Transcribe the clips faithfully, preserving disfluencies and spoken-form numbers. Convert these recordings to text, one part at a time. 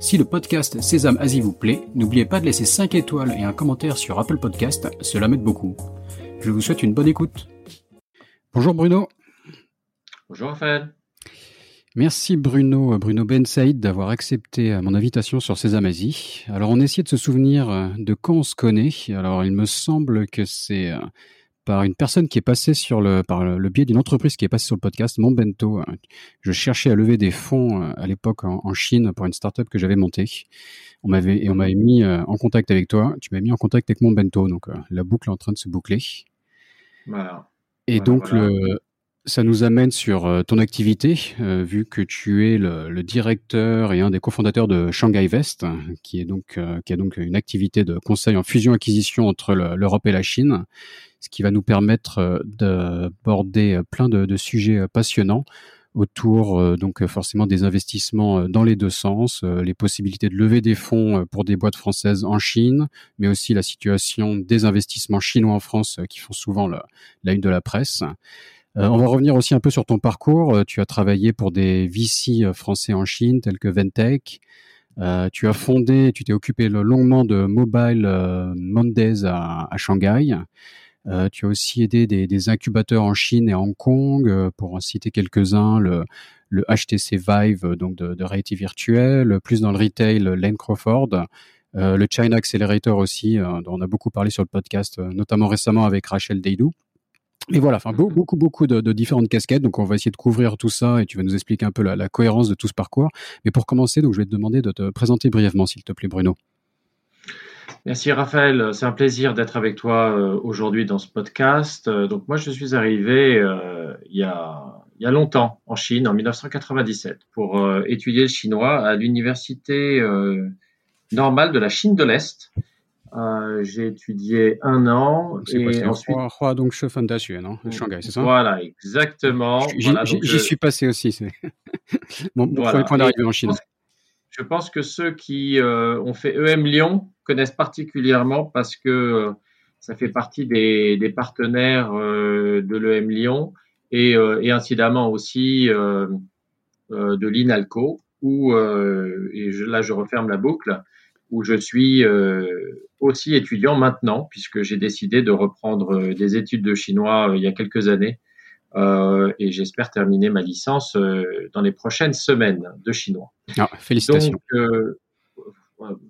Si le podcast Sésame Asie vous plaît, n'oubliez pas de laisser cinq étoiles et un commentaire sur Apple Podcast, cela m'aide beaucoup. Je vous souhaite une bonne écoute. Bonjour Bruno. Bonjour Raphaël. Merci Bruno, Bruno Ben Bensaïd d'avoir accepté mon invitation sur Sésame Asie. Alors on essayait de se souvenir de quand on se connaît. Alors il me semble que c'est par une personne qui est passée sur le, par le biais d'une entreprise qui est passée sur le podcast, Monbento. Je cherchais à lever des fonds à l'époque en, en Chine pour une start-up que j'avais montée. On m'avait, et on m'avait mis en contact avec toi. Tu m'as mis en contact avec Monbento. Donc, la boucle est en train de se boucler. Voilà. Et voilà, donc, voilà. Le, ça nous amène sur ton activité, euh, vu que tu es le, le directeur et un des cofondateurs de Shanghai Vest, qui est donc, euh, qui a donc une activité de conseil en fusion-acquisition entre le, l'Europe et la Chine. Ce qui va nous permettre d'aborder plein de, de sujets passionnants autour donc forcément des investissements dans les deux sens, les possibilités de lever des fonds pour des boîtes françaises en Chine, mais aussi la situation des investissements chinois en France qui font souvent la, la une de la presse. Euh, on va revenir aussi un peu sur ton parcours. Tu as travaillé pour des V C français en Chine tels que Ventech. Euh, tu as fondé, tu t'es occupé longuement de Mobile euh, Mondays à, à Shanghai. Euh, tu as aussi aidé des, des incubateurs en Chine et à Hong Kong, euh, pour en citer quelques-uns, le, le H T C Vive, donc de, de réalité virtuelle, plus dans le retail, Lane Crawford, euh, le China Accelerator aussi, euh, dont on a beaucoup parlé sur le podcast, euh, notamment récemment avec Rachel Deidou. Et voilà, enfin beaucoup, beaucoup, beaucoup de, de différentes casquettes. Donc, on va essayer de couvrir tout ça et tu vas nous expliquer un peu la, la cohérence de tout ce parcours. Mais pour commencer, donc, je vais te demander de te présenter brièvement, s'il te plaît, Bruno. Merci Raphaël, c'est un plaisir d'être avec toi aujourd'hui dans ce podcast. Donc moi je suis arrivé euh, il, y a, il y a longtemps en Chine, en dix-neuf cent quatre-vingt-dix-sept, pour euh, étudier le chinois à l'université euh, normale de la Chine de l'Est. Euh, j'ai étudié un an c'est et ensuite. Hua donc She Fandashu, non, Shanghai, c'est ça ? Voilà, exactement. J'y, voilà, j'y, donc, j'y je... suis passé aussi. C'est mon, mon voilà. premier point d'arrivée en Chine. Je pense que ceux qui euh, ont fait E M Lyon connaissent particulièrement parce que euh, ça fait partie des, des partenaires euh, de l'E M Lyon et, euh, et incidemment aussi euh, euh, de l'INALCO où, euh, et je, là je referme la boucle, où je suis euh, aussi étudiant maintenant puisque j'ai décidé de reprendre des études de chinois euh, il y a quelques années Euh, et j'espère terminer ma licence euh, dans les prochaines semaines de chinois. Ah, félicitations. Donc, euh,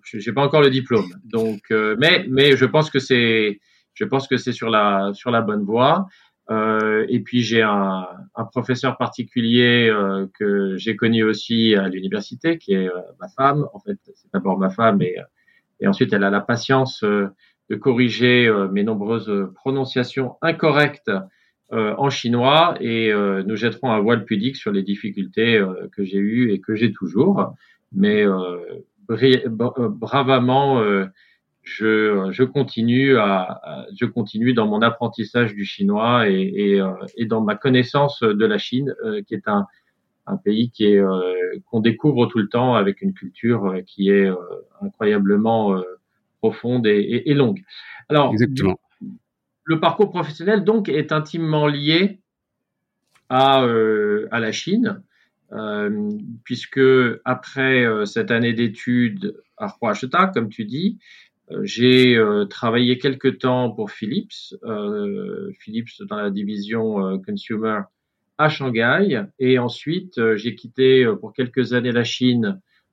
j'ai pas encore le diplôme. Donc, euh, mais mais je pense que c'est je pense que c'est sur la sur la bonne voie. Euh, et puis j'ai un, un professeur particulier euh, que j'ai connu aussi à l'université, qui est euh, ma femme. En fait, c'est d'abord ma femme, et et ensuite elle a la patience euh, de corriger euh, mes nombreuses prononciations incorrectes. Euh, en chinois et euh, nous jetterons un voile pudique sur les difficultés euh, que j'ai eues et que j'ai toujours, mais euh, bri- bra- bravament euh, je je continue à, à je continue dans mon apprentissage du chinois et et, euh, et dans ma connaissance de la Chine euh, qui est un un pays qui est euh, qu'on découvre tout le temps avec une culture euh, qui est euh, incroyablement euh, profonde et, et, et longue. Alors exactement. Le parcours professionnel, donc, est intimement lié à, euh, à la Chine, euh, puisque après euh, cette année d'études à Huashita, comme tu dis, euh, j'ai euh, travaillé quelques temps pour Philips, euh, Philips dans la division euh, Consumer à Shanghai, et ensuite euh, j'ai quitté euh, pour quelques années la Chine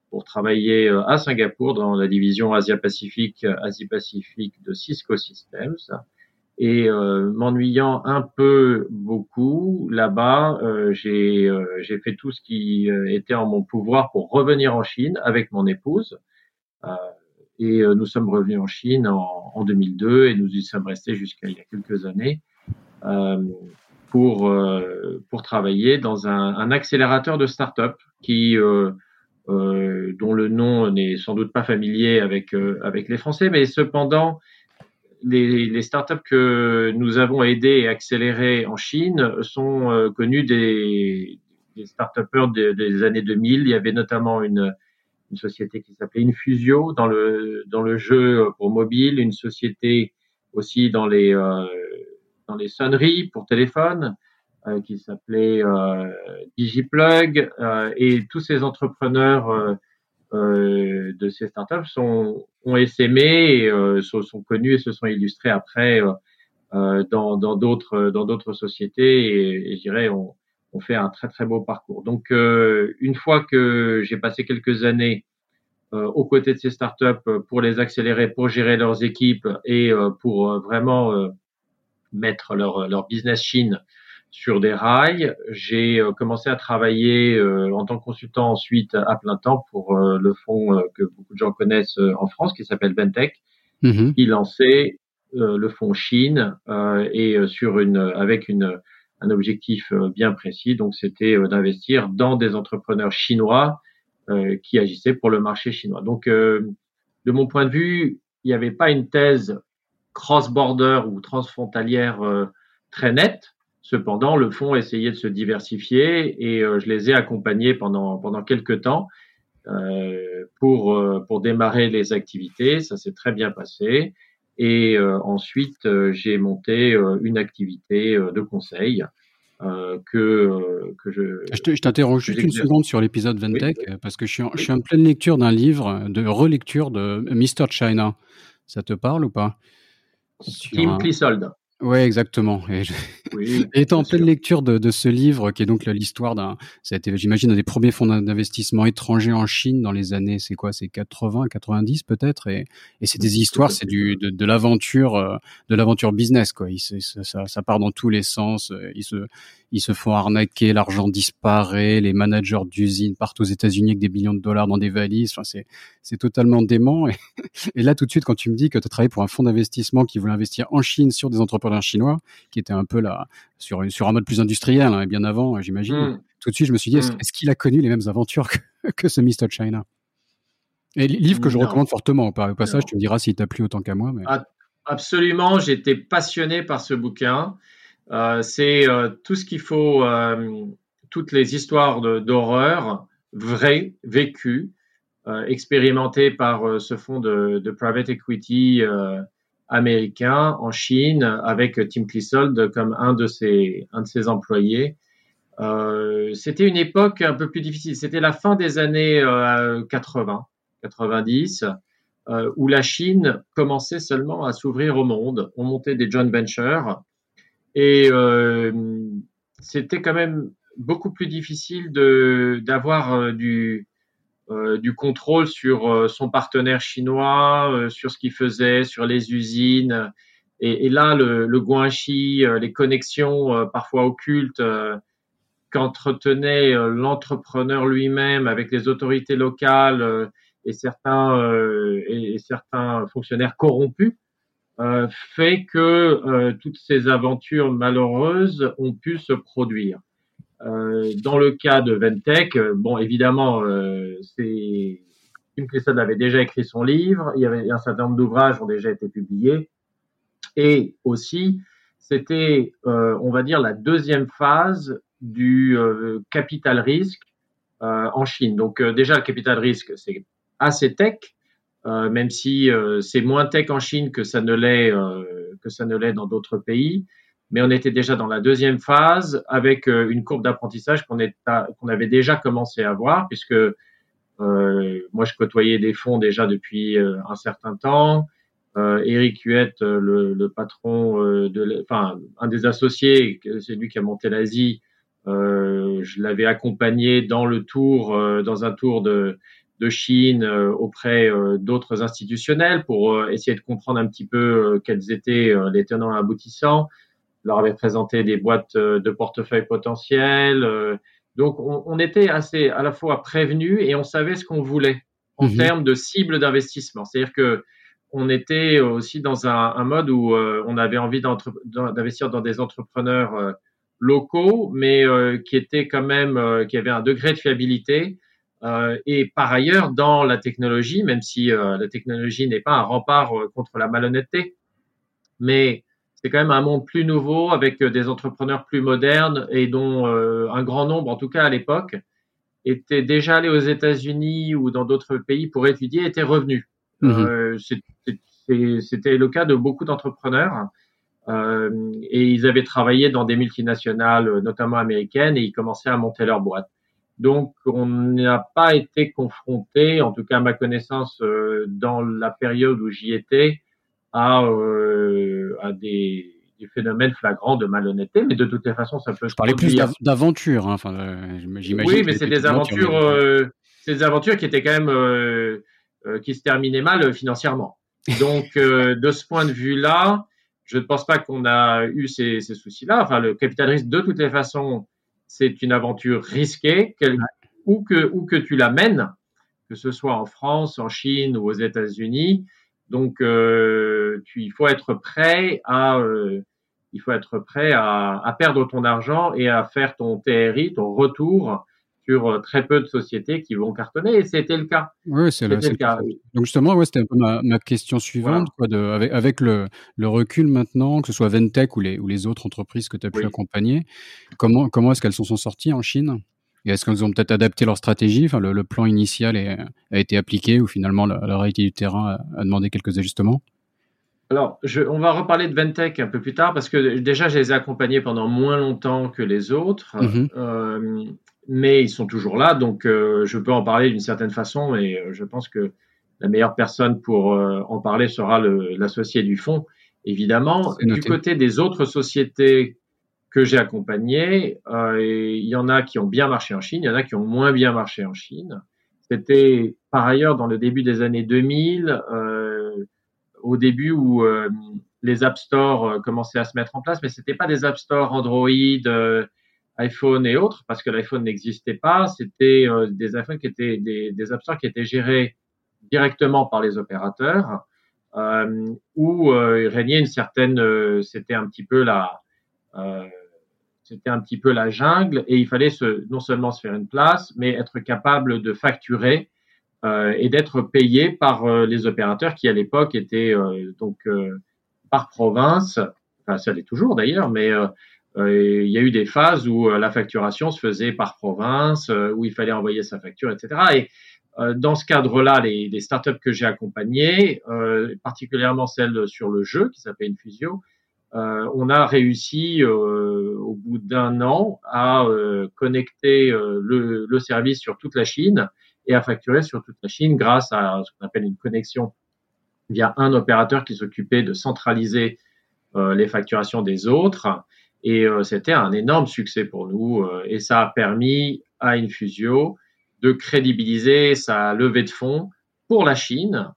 pour travailler euh, à Singapour dans la division Asia-Pacifique, Asie-Pacifique de Cisco Systems. Et euh, m'ennuyant un peu beaucoup là-bas, euh, j'ai, euh, j'ai fait tout ce qui euh, était en mon pouvoir pour revenir en Chine avec mon épouse. Euh, et euh, nous sommes revenus en Chine en, en deux mille deux et nous y sommes restés jusqu'à il y a quelques années euh, pour euh, pour travailler dans un, un accélérateur de start-up qui euh, euh, dont le nom n'est sans doute pas familier avec euh, avec les Français, mais cependant les, les startups que nous avons aidées et accélérées en Chine sont euh, connues des, des start-upers des, des années deux mille. Il y avait notamment une, une société qui s'appelait Infusio dans le, dans le jeu pour mobile, une société aussi dans les, euh, dans les sonneries pour téléphone euh, qui s'appelait euh, DigiPlug euh, et tous ces entrepreneurs euh, Euh, de ces startups sont, ont essaimé et euh, sont, sont connus et se sont illustrés après euh, dans, dans d'autres dans d'autres sociétés et, et je dirais on, on fait un très très beau parcours. Donc euh, une fois que j'ai passé quelques années euh, aux côtés de ces startups pour les accélérer, pour gérer leurs équipes et euh, pour vraiment euh, mettre leur leur business Chine sur des rails, j'ai commencé à travailler euh, en tant que consultant ensuite à plein temps pour euh, le fonds euh, que beaucoup de gens connaissent euh, en France, qui s'appelle Ventech, mm-hmm. qui lançait euh, le fonds Chine euh, et sur une avec une un objectif euh, bien précis. Donc c'était euh, d'investir dans des entrepreneurs chinois euh, qui agissaient pour le marché chinois. Donc euh, de mon point de vue, il n'y avait pas une thèse cross-border ou transfrontalière euh, très nette. Cependant, le fonds essayait de se diversifier et euh, je les ai accompagnés pendant pendant quelques temps euh, pour euh, pour démarrer les activités. Ça s'est très bien passé et euh, ensuite euh, j'ai monté euh, une activité euh, de conseil euh, que euh, que je. Je, te, je t'interroge juste une seconde sur l'épisode Ventech oui, oui. parce que je suis en, je suis en pleine lecture d'un livre de relecture de mister China. Ça te parle ou pas? Tim Clissold. Oui, exactement. Et je... oui, étant en pleine sûr. lecture de, de ce livre, qui est donc l'histoire d'un, ça a été, j'imagine, un des premiers fonds d'investissement étrangers en Chine dans les années, c'est quoi, c'est quatre-vingts, quatre-vingt-dix peut-être, et, et c'est des histoires, c'est du, de, de l'aventure, de l'aventure business, quoi. Il, c'est, ça, ça part dans tous les sens. Ils se, ils se font arnaquer, l'argent disparaît, les managers d'usines partent aux États-Unis avec des millions de dollars dans des valises. Enfin, c'est, c'est totalement dément. Et, et là, tout de suite, quand tu me dis que tu as travaillé pour un fonds d'investissement qui voulait investir en Chine sur des entreprises un chinois qui était un peu là sur une, sur un mode plus industriel hein, et bien avant j'imagine mmh. tout de suite je me suis dit est-ce, est-ce qu'il a connu les mêmes aventures que, que ce mister China et livre que je non. recommande fortement au passage non. tu me diras s'il t'a plu autant qu'à moi mais... Absolument, j'étais passionné par ce bouquin euh, c'est euh, tout ce qu'il faut euh, toutes les histoires de, d'horreur vraies, vécues euh, expérimentées par euh, ce fonds de, de private equity euh, américain en Chine avec Tim Clissold comme un de ses un de ses employés. Euh, c'était une époque un peu plus difficile. C'était la fin des années euh, quatre-vingts, quatre-vingt-dix euh, où la Chine commençait seulement à s'ouvrir au monde. On montait des joint ventures et euh, c'était quand même beaucoup plus difficile de d'avoir euh, du Euh, du contrôle sur euh, son partenaire chinois, euh, sur ce qu'il faisait, sur les usines. Et, et là, le, le guanxi, euh, les connexions euh, parfois occultes euh, qu'entretenait euh, l'entrepreneur lui-même avec les autorités locales euh, et, certains, euh, et, et certains fonctionnaires corrompus, euh, fait que euh, toutes ces aventures malheureuses ont pu se produire. Euh, dans le cas de Ventech, euh, bon, évidemment, euh, c'est, Tim Clissold avait déjà écrit son livre, il y avait un certain nombre d'ouvrages ont déjà été publiés, et aussi, c'était, euh, on va dire, la deuxième phase du euh, capital risque euh, en Chine. Donc, euh, déjà, le capital risque, c'est assez tech, euh, même si euh, c'est moins tech en Chine que ça ne l'est, euh, que ça ne l'est dans d'autres pays. Mais on était déjà dans la deuxième phase avec une courbe d'apprentissage qu'on, est à, qu'on avait déjà commencé à voir puisque euh, moi, je côtoyais des fonds déjà depuis euh, un certain temps. Euh, Eric Huette, le, le patron, euh, de, enfin un des associés, c'est lui qui a monté l'Asie, euh, je l'avais accompagné dans le tour, euh, dans un tour de, de Chine euh, auprès euh, d'autres institutionnels pour euh, essayer de comprendre un petit peu euh, quels étaient euh, les tenants et aboutissants. Leur avait présenté des boîtes de portefeuille potentielles. Donc, on, on était assez à la fois prévenus et on savait ce qu'on voulait en mmh. termes de cible d'investissement. C'est-à-dire que on était aussi dans un, un mode où euh, on avait envie d'investir dans des entrepreneurs euh, locaux, mais euh, qui étaient quand même, euh, qui avaient un degré de fiabilité. Euh, et par ailleurs, dans la technologie, même si euh, la technologie n'est pas un rempart euh, contre la malhonnêteté, mais c'est quand même un monde plus nouveau avec des entrepreneurs plus modernes et dont euh, un grand nombre, en tout cas à l'époque, étaient déjà allés aux États-Unis ou dans d'autres pays pour étudier et étaient revenus. Mmh. Euh, c'est, c'est, c'était le cas de beaucoup d'entrepreneurs euh, et ils avaient travaillé dans des multinationales, notamment américaines, et ils commençaient à monter leur boîte. Donc, on n'a pas été confronté, en tout cas à ma connaissance, euh, dans la période où j'y étais, à, euh, à des, des phénomènes flagrants de malhonnêteté, mais de toutes les façons, ça peut... Je parlais plus d'av- d'aventures, hein. Enfin, euh, j'imagine. Oui, mais c'est des aventures, aventures euh, c'est des aventures qui étaient quand même, euh, euh, qui se terminaient mal financièrement. Donc, euh, de ce point de vue-là, je ne pense pas qu'on a eu ces, ces soucis-là. Enfin, le capital risque, de toutes les façons, c'est une aventure risquée, quel, où, que, où que tu l'amènes, que ce soit en France, en Chine ou aux États-Unis. Donc, euh, tu, il faut être prêt à, euh, il faut être prêt à, à perdre ton argent et à faire ton T R I, ton retour sur très peu de sociétés qui vont cartonner. Et c'était le cas. Oui, c'est, c'était le, c'est le cas. Donc justement, ouais, c'était un peu ma, ma question suivante, voilà. quoi, de, avec, avec le, le recul maintenant, que ce soit Ventech ou les, ou les autres entreprises que tu as pu oui. accompagner, comment, comment est-ce qu'elles sont, sont sorties en Chine ? Et est-ce qu'elles ont peut-être adapté leur stratégie ? Enfin, le, le plan initial est, a été appliqué ou finalement la, la réalité du terrain a, a demandé quelques ajustements ? Alors, je, on va reparler de Ventech un peu plus tard parce que déjà, je les ai accompagnés pendant moins longtemps que les autres. Mm-hmm. Euh, mais ils sont toujours là, donc euh, je peux en parler d'une certaine façon et je pense que la meilleure personne pour euh, en parler sera le, l'associé du fonds, évidemment. Du côté des autres sociétés que j'ai accompagnées, euh, et il y en a qui ont bien marché en Chine, il y en a qui ont moins bien marché en Chine. C'était par ailleurs dans le début des années deux mille, euh, au début où euh, les App Store euh, commençaient à se mettre en place, mais c'était pas des App Store Android, euh, iPhone et autres, parce que l'iPhone n'existait pas. C'était euh, des iPhones qui étaient des, des App Store qui étaient gérés directement par les opérateurs, euh, où euh, il régnait une certaine, euh, c'était un petit peu la, euh, c'était un petit peu la jungle, et il fallait se, non seulement se faire une place, mais être capable de facturer euh, et d'être payé par euh, les opérateurs qui à l'époque étaient euh, donc euh, par province. Enfin, ça l'est toujours d'ailleurs, mais euh, Euh, il y a eu des phases où euh, la facturation se faisait par province, euh, où il fallait envoyer sa facture, et cetera. Et euh, dans ce cadre-là, les, les startups que j'ai accompagnées, euh, particulièrement celle sur le jeu qui s'appelle Infusio, euh, on a réussi euh, au bout d'un an à euh, connecter euh, le, le service sur toute la Chine et à facturer sur toute la Chine grâce à ce qu'on appelle une connexion via un opérateur qui s'occupait de centraliser euh, les facturations des autres. Et euh, c'était un énorme succès pour nous euh, et ça a permis à Infusio de crédibiliser sa levée de fonds pour la Chine,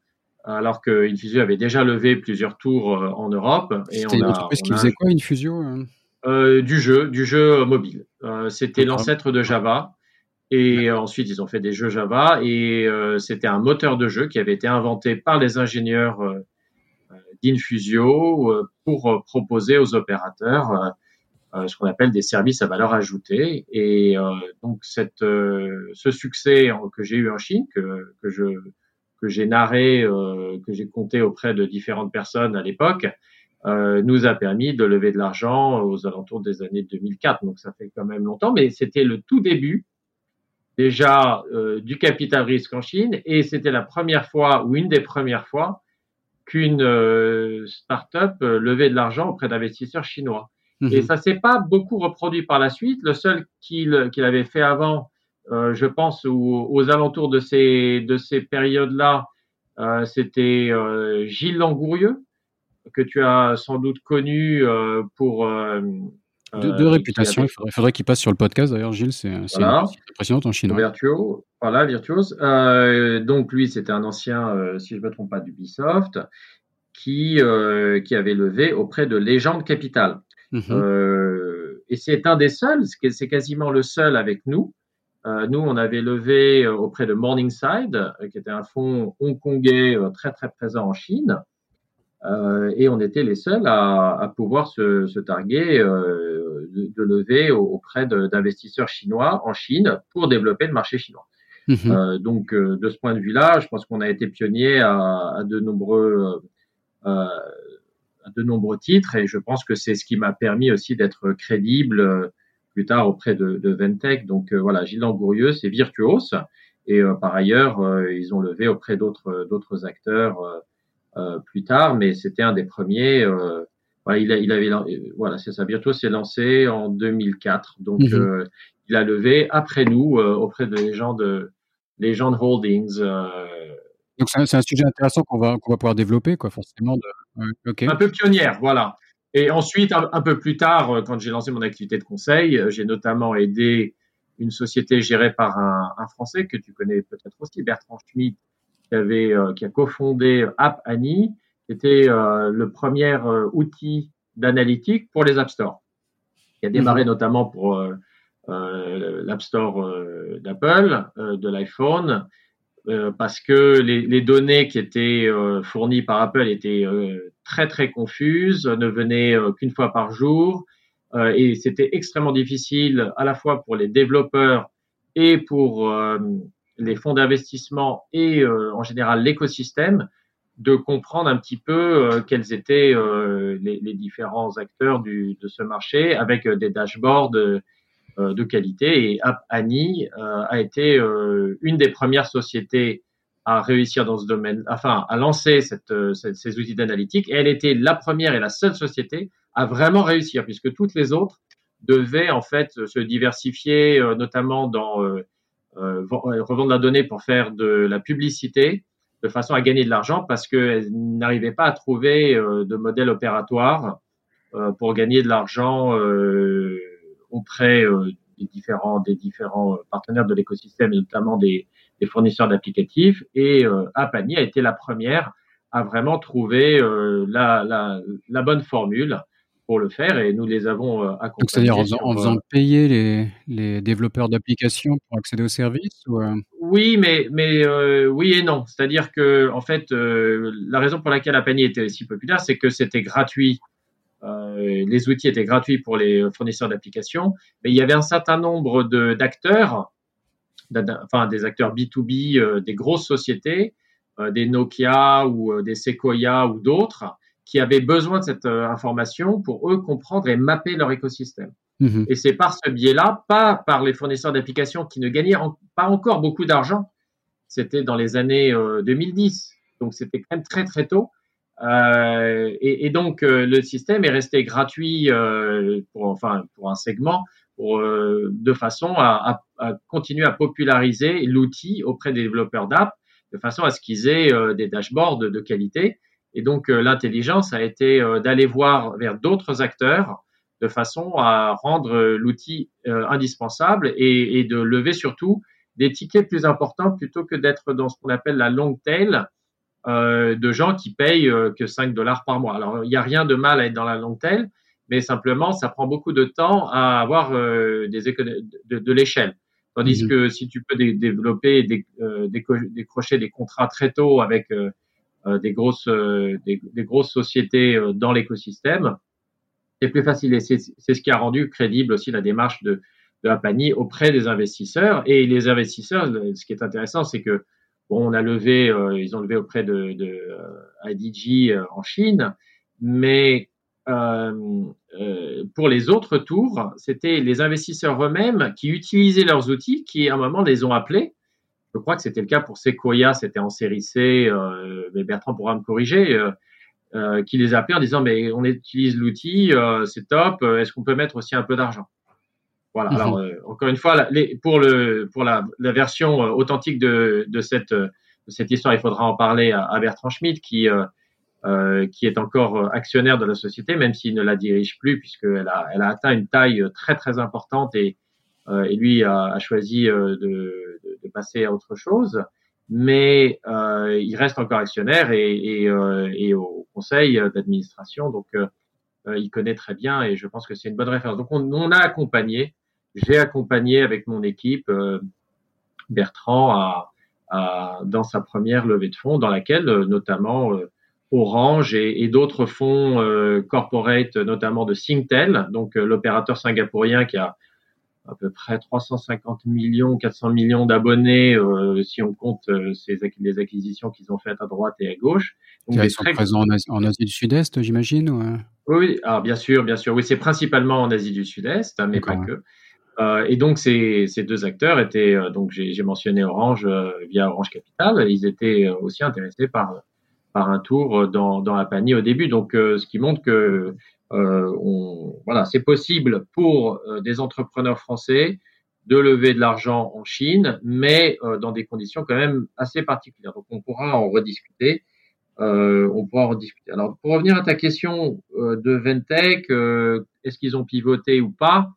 alors que Infusio avait déjà levé plusieurs tours euh, en Europe. Et c'était on a, une entreprise on qui a... faisait quoi, Infusio euh, Du jeu, du jeu mobile. Euh, c'était D'accord. l'ancêtre de Java et euh, ensuite ils ont fait des jeux Java et euh, c'était un moteur de jeu qui avait été inventé par les ingénieurs euh, d'Infusio euh, pour euh, proposer aux opérateurs euh, Euh, ce qu'on appelle des services à valeur ajoutée. Et euh, donc, cette, euh, ce succès que j'ai eu en Chine, que, que, je, que j'ai narré, euh, que j'ai compté auprès de différentes personnes à l'époque, euh, nous a permis de lever de l'argent aux alentours des années deux mille quatre. Donc, ça fait quand même longtemps, mais c'était le tout début déjà euh, du capital risque en Chine. Et c'était la première fois, ou une des premières fois, qu'une euh, start-up levait de l'argent auprès d'investisseurs chinois. Et ça s'est pas beaucoup reproduit par la suite. Le seul qu'il, qu'il avait fait avant, euh, je pense, aux, aux alentours de ces, de ces périodes-là, euh, c'était euh, Gilles Langourieux, que tu as sans doute connu euh, pour… Euh, de, de euh, réputation, il faudrait, faudrait qu'il passe sur le podcast. D'ailleurs, Gilles, c'est, c'est, voilà. une, c'est impressionnant en chinois. Virtuos, voilà, Virtuos. Euh, donc, lui, c'était un ancien, euh, si je me trompe pas, d'Ubisoft, qui, euh, qui avait levé auprès de Légende Capital. Mmh. Euh, et c'est un des seuls, c'est quasiment le seul avec nous. Euh, nous, on avait levé auprès de Morningside, euh, qui était un fonds hongkongais euh, très très présent en Chine, euh, et on était les seuls à, à pouvoir se, se targuer euh, de, de lever auprès de, d'investisseurs chinois en Chine pour développer le marché chinois. Mmh. Euh, donc, euh, de ce point de vue-là, je pense qu'on a été pionniers à, à de nombreux euh, de nombreux titres et je pense que c'est ce qui m'a permis aussi d'être crédible plus tard auprès de, de Ventech. Donc euh, voilà, Gilles Langourieux, c'est Virtuos et euh, par ailleurs, euh, ils ont levé auprès d'autres d'autres acteurs euh, euh, plus tard, mais c'était un des premiers. Euh, voilà, il, a, il avait euh, voilà, c'est ça. Virtuos s'est lancé en deux mille quatre, donc mm-hmm. euh, il a levé après nous euh, auprès de les gens de les gens de Holdings. Euh, Donc, c'est un, c'est un sujet intéressant qu'on va, qu'on va pouvoir développer, quoi, forcément. De... Okay. Un peu pionnière, voilà. Et ensuite, un, un peu plus tard, quand j'ai lancé mon activité de conseil, j'ai notamment aidé une société gérée par un, un Français que tu connais peut-être aussi, Bertrand Schmitt, qui, avait, euh, qui a cofondé App Annie, qui était euh, le premier euh, outil d'analytique pour les App Store, qui a démarré mmh. notamment pour euh, euh, l'App Store euh, d'Apple, euh, de l'iPhone, Euh, parce que les, les données qui étaient euh, fournies par Apple étaient euh, très très confuses, ne venaient euh, qu'une fois par jour, euh, et c'était extrêmement difficile à la fois pour les développeurs et pour euh, les fonds d'investissement et euh, en général l'écosystème de comprendre un petit peu euh, quels étaient euh, les, les différents acteurs du, de ce marché avec euh, des dashboards euh, de qualité. Et App Annie euh, a été euh, une des premières sociétés à réussir dans ce domaine, enfin à lancer cette, cette, ces outils d'analytique. Et elle était la première et la seule société à vraiment réussir, puisque toutes les autres devaient en fait se diversifier, euh, notamment dans euh, euh, revendre la donnée pour faire de la publicité, de façon à gagner de l'argent, parce qu'elles n'arrivaient pas à trouver euh, de modèle opératoire euh, pour gagner de l'argent. Euh, auprès euh, des différents des différents partenaires de l'écosystème et notamment des, des fournisseurs d'applicatifs. Et euh, App Annie a été la première à vraiment trouver euh, la, la, la bonne formule pour le faire et nous les avons euh, accompagnés. Donc, c'est-à-dire en, sur, en faisant euh, payer les, les développeurs d'applications pour accéder aux services ou euh... Oui, mais, mais euh, oui et non. C'est-à-dire que en fait, euh, la raison pour laquelle App Annie était si populaire, c'est que c'était gratuit. Euh, les outils étaient gratuits pour les fournisseurs d'applications, mais il y avait un certain nombre de, d'acteurs, enfin des acteurs B deux B, euh, des grosses sociétés, euh, des Nokia ou euh, des Sequoia ou d'autres, qui avaient besoin de cette euh, information pour eux comprendre et mapper leur écosystème. Mmh. Et c'est par ce biais-là, pas par les fournisseurs d'applications qui ne gagnaient en, pas encore beaucoup d'argent. C'était dans les années euh, deux mille dix, donc c'était quand même très très tôt. Euh, et, et donc euh, le système est resté gratuit euh, pour enfin pour un segment, pour, euh, de façon à, à, à continuer à populariser l'outil auprès des développeurs d'app, de façon à ce qu'ils aient euh, des dashboards de qualité. Et donc euh, l'intelligence a été euh, d'aller voir vers d'autres acteurs, de façon à rendre euh, l'outil euh, indispensable et, et de lever surtout des tickets plus importants plutôt que d'être dans ce qu'on appelle la long tail. Euh, de gens qui payent euh, que cinq dollars par mois. Alors, il n'y a rien de mal à être dans la long tail, mais simplement, ça prend beaucoup de temps à avoir euh, des éco- de, de l'échelle. Tandis mmh. que si tu peux dé- développer, dé- euh, déco- décrocher des contrats très tôt avec euh, euh, des, grosses, euh, des, des grosses sociétés euh, dans l'écosystème, c'est plus facile. Et c'est, c'est ce qui a rendu crédible aussi la démarche de, de App Annie auprès des investisseurs. Et les investisseurs, ce qui est intéressant, c'est que Bon, on a levé, euh, ils ont levé auprès de, de euh, I D G euh, en Chine, mais euh, euh, pour les autres tours, c'était les investisseurs eux-mêmes qui utilisaient leurs outils, qui à un moment les ont appelés. Je crois que c'était le cas pour Sequoia, c'était en série C, euh, mais Bertrand pourra me corriger, euh, euh, qui les appelait en disant mais on utilise l'outil, euh, c'est top, est-ce qu'on peut mettre aussi un peu d'argent ? Voilà. Alors euh, encore une fois, les, pour le pour la, la version euh, authentique de de cette de cette histoire, il faudra en parler à, à Bertrand Schmitt qui euh, euh, qui est encore actionnaire de la société, même s'il ne la dirige plus puisqu'elle a elle a atteint une taille très très importante et euh, et lui a, a choisi euh, de de passer à autre chose. Mais euh, il reste encore actionnaire et et, euh, et au conseil d'administration, donc euh, il connaît très bien et je pense que c'est une bonne référence. Donc on, on a accompagné. J'ai accompagné avec mon équipe euh, Bertrand à, à, dans sa première levée de fonds, dans laquelle euh, notamment euh, Orange et, et d'autres fonds euh, corporate, notamment de Singtel, donc euh, l'opérateur singapourien qui a à peu près trois cent cinquante millions, quatre cents millions d'abonnés euh, si on compte euh, ces, les acquisitions qu'ils ont faites à droite et à gauche. Donc, ils sont très... présents en Asie, en Asie du Sud-Est, j'imagine ou... Oui, alors bien sûr, bien sûr. Oui, c'est principalement en Asie du Sud-Est, mais D'accord, pas que. Euh, et donc, ces, ces deux acteurs étaient, euh, donc j'ai, j'ai mentionné Orange euh, via Orange Capital, ils étaient aussi intéressés par, par un tour dans, dans App Annie au début. Donc, euh, ce qui montre que... Euh, on, voilà, c'est possible pour euh, des entrepreneurs français de lever de l'argent en Chine, mais euh, dans des conditions quand même assez particulières. Donc, on pourra en rediscuter. Euh, on pourra en rediscuter. Alors, pour revenir à ta question euh, de Ventech, euh, est-ce qu'ils ont pivoté ou pas ?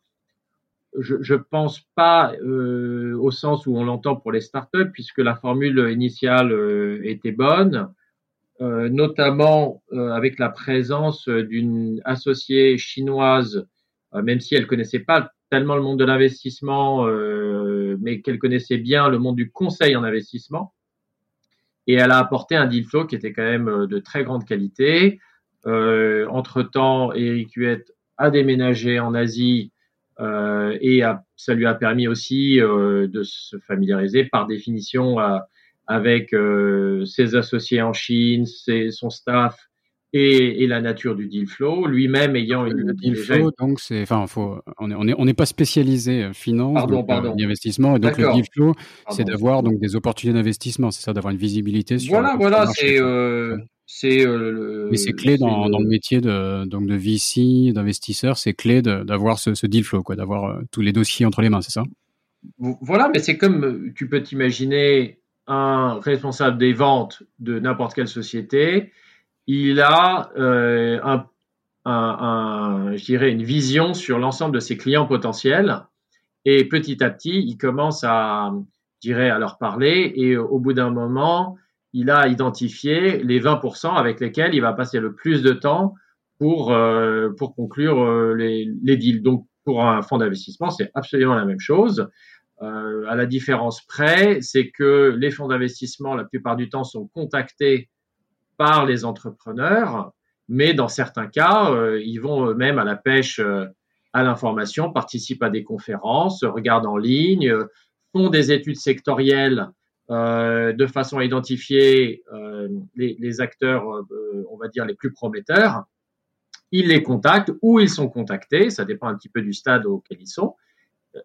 Je ne pense pas euh, au sens où on l'entend pour les startups, puisque la formule initiale euh, était bonne. Euh, notamment euh, avec la présence d'une associée chinoise, euh, même si elle connaissait pas tellement le monde de l'investissement, euh, mais qu'elle connaissait bien le monde du conseil en investissement. Et elle a apporté un deal flow qui était quand même de très grande qualité. Euh, entre-temps, Eric Huette a déménagé en Asie euh, et a, ça lui a permis aussi euh, de se familiariser par définition à avec euh, ses associés en Chine, ses, son staff et, et la nature du deal flow, lui-même ayant une... Le deal flow, donc, c'est, enfin, faut, on n'est on est, on est pas spécialisé finance, pardon, donc, pardon. Euh, investissement, et donc D'accord. le deal flow, pardon. c'est d'avoir donc, des opportunités d'investissement, c'est ça, d'avoir une visibilité sur... Voilà, voilà, c'est... Euh, c'est euh, Mais c'est clé c'est dans, le... dans le métier de, donc de V C, d'investisseur, c'est clé de, d'avoir ce, ce deal flow, quoi, d'avoir euh, tous les dossiers entre les mains, c'est ça ? Voilà, mais c'est comme tu peux t'imaginer... un responsable des ventes de n'importe quelle société, il a euh, un, un, un, je dirais une vision sur l'ensemble de ses clients potentiels et petit à petit, il commence à, je dirais, à leur parler et au bout d'un moment, il a identifié les vingt pour cent avec lesquels il va passer le plus de temps pour, euh, pour conclure euh, les, les deals. Donc, pour un fonds d'investissement, c'est absolument la même chose. Euh, à la différence près, c'est que les fonds d'investissement, la plupart du temps, sont contactés par les entrepreneurs, mais dans certains cas, euh, ils vont eux-mêmes à la pêche euh, à l'information, participent à des conférences, regardent en ligne, euh, font des études sectorielles euh, de façon à identifier euh, les, les acteurs, euh, on va dire, les plus prometteurs. Ils les contactent ou ils sont contactés, ça dépend un petit peu du stade auquel ils sont.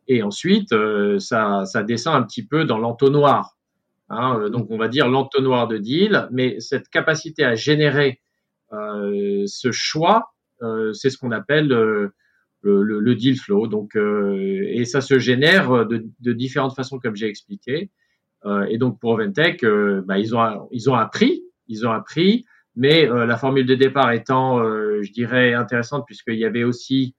Et ensuite, euh, ça, ça descend un petit peu dans l'entonnoir. Hein, donc, on va dire l'entonnoir de deal, mais cette capacité à générer euh, ce choix, euh, c'est ce qu'on appelle euh, le, le, le deal flow. Donc, euh, et ça se génère de, de différentes façons, comme j'ai expliqué. Euh, et donc, pour Ventech, euh, bah, ils ont, ils ont appris, ils ont appris, mais euh, la formule de départ étant, euh, je dirais, intéressante, puisqu'il y avait aussi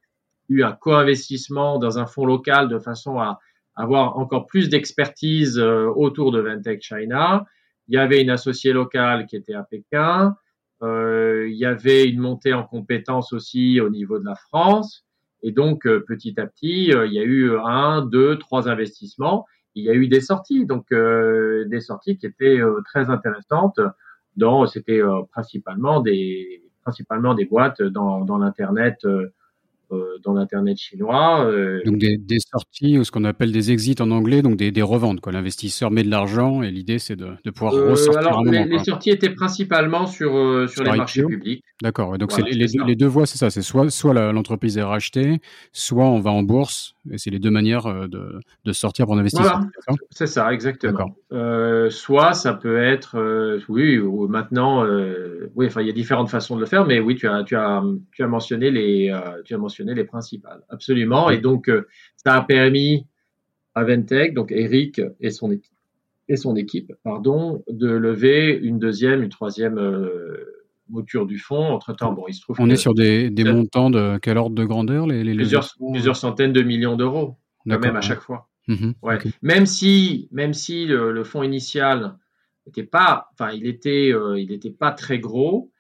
eu un co-investissement dans un fonds local de façon à avoir encore plus d'expertise autour de Ventech China. Il y avait une associée locale qui était à Pékin. Euh, il y avait une montée en compétences aussi au niveau de la France. Et donc, euh, petit à petit, euh, il y a eu un, deux, trois investissements. Il y a eu des sorties, donc euh, des sorties qui étaient euh, très intéressantes. Dans, c'était euh, principalement des principalement des boîtes dans, dans l'internet. Euh, Euh, dans l'internet chinois. Euh... Donc des, des sorties ou ce qu'on appelle des exits en anglais, donc des, des reventes, quoi. L'investisseur met de l'argent et l'idée c'est de, de pouvoir euh, ressortir. Alors un les, moment, les sorties étaient principalement sur euh, sur, sur les I P O. Marchés publics. D'accord. Donc voilà, c'est les, c'est les, deux, les deux voies, c'est ça. C'est soit soit la, l'entreprise est rachetée, soit on va en bourse. Et c'est les deux manières de de sortir pour l'investisseur. Voilà. C'est ça, exactement. Euh, soit ça peut être euh, oui ou maintenant euh, oui. Enfin, il y a différentes façons de le faire, mais oui, tu as tu as tu as mentionné les euh, tu as mentionné les principales. Absolument. Et donc, euh, ça a permis à Ventech, donc Eric et son équipe, et son équipe pardon, de lever une deuxième, une troisième euh, mouture du fonds. Entre-temps, bon, il se trouve On que, est sur des, des montants de quel ordre de grandeur les, les, plusieurs, les... plusieurs centaines de millions d'euros, D'accord, quand même, à ouais. chaque fois. Mmh, ouais. okay. Même si, même si le, le fonds initial n'était pas, enfin, il était, euh, il n'était pas très gros.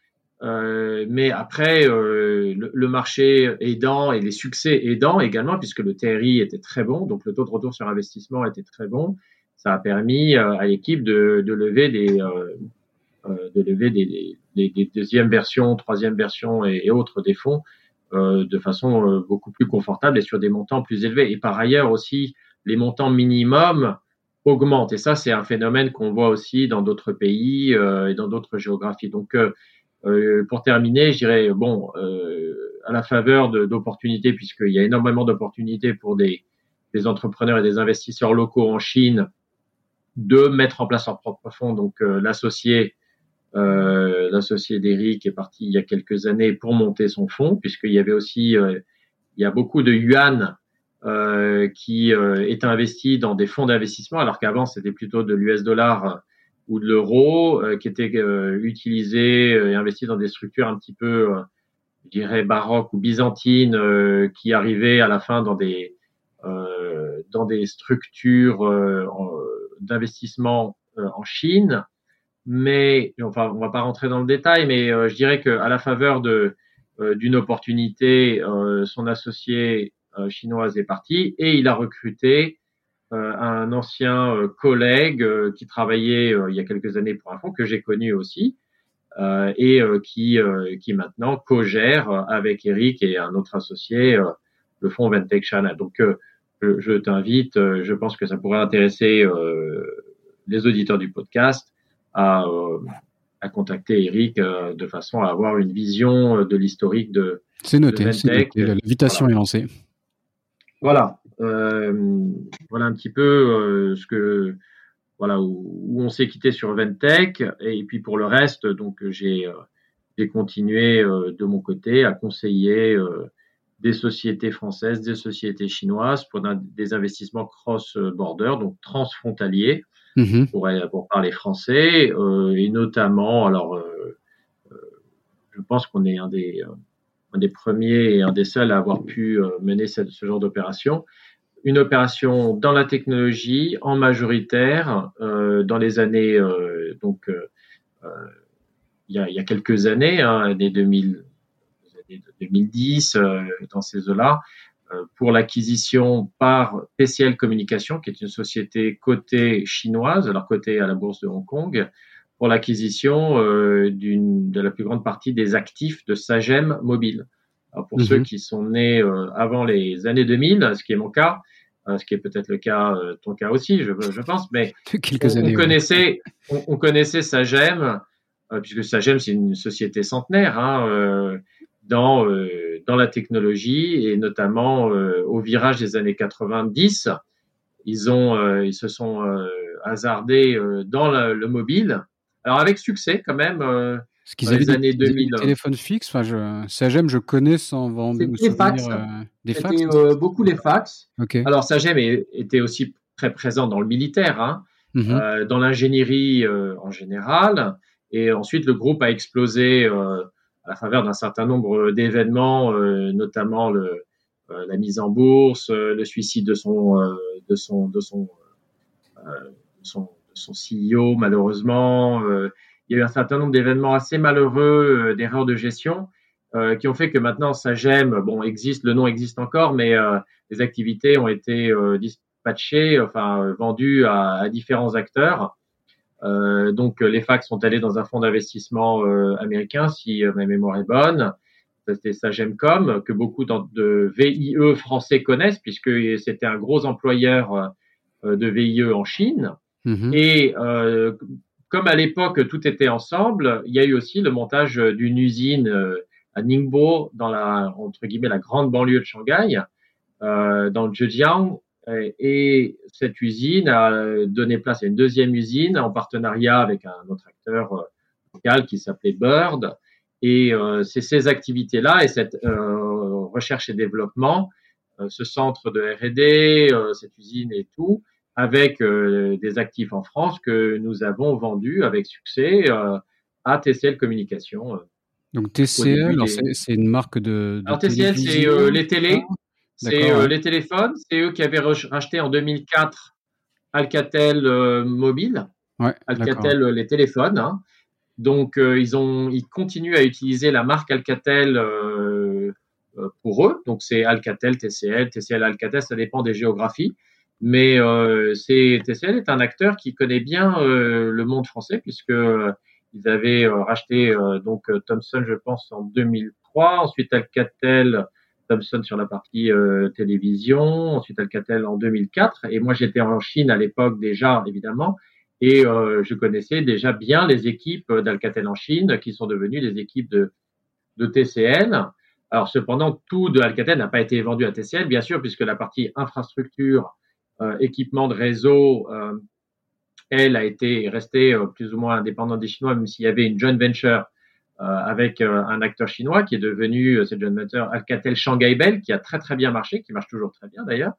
Euh, mais après, euh, le, le marché aidant et les succès aidant également, puisque le T R I était très bon, donc le taux de retour sur investissement était très bon, ça a permis euh, à l'équipe de, de lever des, euh, de lever des, des, des deuxième version, troisième version et, et autres des fonds euh, de façon euh, beaucoup plus confortable et sur des montants plus élevés. Et par ailleurs aussi, les montants minimums augmentent. Et ça, c'est un phénomène qu'on voit aussi dans d'autres pays euh, et dans d'autres géographies. Donc, euh, euh, pour terminer, je dirais, bon, euh, à la faveur de, d'opportunités, puisqu'il y a énormément d'opportunités pour des, des entrepreneurs et des investisseurs locaux en Chine de mettre en place leur propre fonds. Donc, euh, l'associé Euh, l'associé d'Eric est parti il y a quelques années pour monter son fonds, puisqu'il y avait aussi euh, il y a beaucoup de yuan euh, qui euh, est investi dans des fonds d'investissement, alors qu'avant c'était plutôt de l'U S dollar ou de l'euro euh, qui était euh, utilisé et investi dans des structures un petit peu euh, je dirais baroques ou byzantines euh, qui arrivaient à la fin dans des euh, dans des structures euh, d'investissement euh, en Chine. Mais enfin, on va pas rentrer dans le détail, mais euh, je dirais que à la faveur de euh, d'une opportunité, euh, son associé euh, chinois est parti et il a recruté euh, un ancien euh, collègue euh, qui travaillait euh, il y a quelques années pour un fonds que j'ai connu aussi euh, et euh, qui euh, qui maintenant co-gère euh, avec Eric et un autre associé euh, le fonds Ventech China. Donc euh, je, je t'invite, euh, je pense que ça pourrait intéresser euh, les auditeurs du podcast. À, euh, à contacter Eric euh, de façon à avoir une vision euh, de l'historique de C'est noté, de c'est noté. L'invitation voilà. est lancée. Voilà, euh, voilà un petit peu euh, ce que voilà où, où on s'est quitté sur Ventech, et puis pour le reste, donc j'ai euh, j'ai continué euh, de mon côté à conseiller euh, des sociétés françaises, des sociétés chinoises pour un, des investissements cross-border, donc transfrontaliers. Mmh. Pour, pour parler français euh, et notamment, alors euh, euh, je pense qu'on est un des, euh, un des premiers et un des seuls à avoir pu euh, mener cette, ce genre d'opération, une opération dans la technologie en majoritaire euh, dans les années euh, donc euh, il, y a, il y a quelques années, hein, années deux mille, années deux mille dix euh, dans ces eaux-là, pour l'acquisition par T C L Communication, qui est une société cotée chinoise, alors cotée à la bourse de Hong Kong, pour l'acquisition euh, d'une, de la plus grande partie des actifs de Sagem Mobile. Alors pour mm-hmm. ceux qui sont nés euh, avant les années deux mille, ce qui est mon cas, euh, ce qui est peut-être le cas, euh, ton cas aussi, je, je pense, mais on, années, on, connaissait, ouais. on, on connaissait Sagem, euh, puisque Sagem, c'est une société centenaire, hein, euh, dans euh, dans la technologie et notamment euh, au virage des années quatre-vingt-dix, ils ont euh, ils se sont euh, hasardés euh, dans le, le mobile. Alors avec succès quand même euh, ce qu'ils dans les années des, deux mille. Des téléphones fixes, enfin je Sagem je connais sans vendre me souvenir fax. Euh, des fax. C'était euh, beaucoup les fax. Okay. Alors Sagem était aussi très présent dans le militaire hein, mm-hmm. euh, dans l'ingénierie euh, en général, et ensuite le groupe a explosé euh, à la faveur d'un certain nombre d'événements, euh, notamment le, euh, la mise en bourse, euh, le suicide de son, euh, de son, de son, euh, son, son C E O, malheureusement. Euh, il y a eu un certain nombre d'événements assez malheureux, euh, d'erreurs de gestion, euh, qui ont fait que maintenant Sagem, bon, existe, le nom existe encore, mais euh, les activités ont été euh, dispatchées, enfin euh, vendues à, à différents acteurs. Euh, donc les fax sont allés dans un fonds d'investissement euh, américain, si euh, ma mémoire est bonne. C'était Sagemcom, que beaucoup de V I E français connaissent, puisque c'était un gros employeur euh, de V I E en Chine. Mm-hmm. Et euh, comme à l'époque tout était ensemble, il y a eu aussi le montage d'une usine euh, à Ningbo, dans la entre guillemets la grande banlieue de Shanghai, euh, dans le Zhejiang. Et cette usine a donné place à une deuxième usine en partenariat avec un autre acteur local qui s'appelait Bird. Et euh, c'est ces activités-là et cette euh, recherche et développement, euh, ce centre de R et D, euh, cette usine et tout, avec euh, des actifs en France que nous avons vendus avec succès euh, à T C L Communication. Euh, Donc T C L, alors des... c'est, c'est une marque de, de Alors T C L, c'est euh, les télés. C'est euh, les téléphones, c'est eux qui avaient racheté en deux mille quatre Alcatel euh, mobile, ouais, Alcatel euh, les téléphones. Hein. Donc euh, ils ont, ils continuent à utiliser la marque Alcatel euh, euh, pour eux. Donc c'est Alcatel, T C L, T C L, Alcatel, ça dépend des géographies. Mais euh, c'est T C L est un acteur qui connaît bien euh, le monde français puisque euh, ils avaient euh, racheté euh, donc Thomson, je pense en 2013. deux mille trois, ensuite Alcatel, Thomson sur la partie euh, télévision, ensuite Alcatel en deux mille quatre, et moi j'étais en Chine à l'époque déjà évidemment, et euh, je connaissais déjà bien les équipes d'Alcatel en Chine qui sont devenues les équipes de, de T C L. Alors cependant, tout de Alcatel n'a pas été vendu à T C L, bien sûr, puisque la partie infrastructure, euh, équipement de réseau, euh, elle a été restée euh, plus ou moins indépendante des Chinois, même s'il y avait une joint venture Euh, avec euh, un acteur chinois qui est devenu, euh, c'est le jeune acteur Alcatel Shanghai Bell, qui a très très bien marché, qui marche toujours très bien d'ailleurs.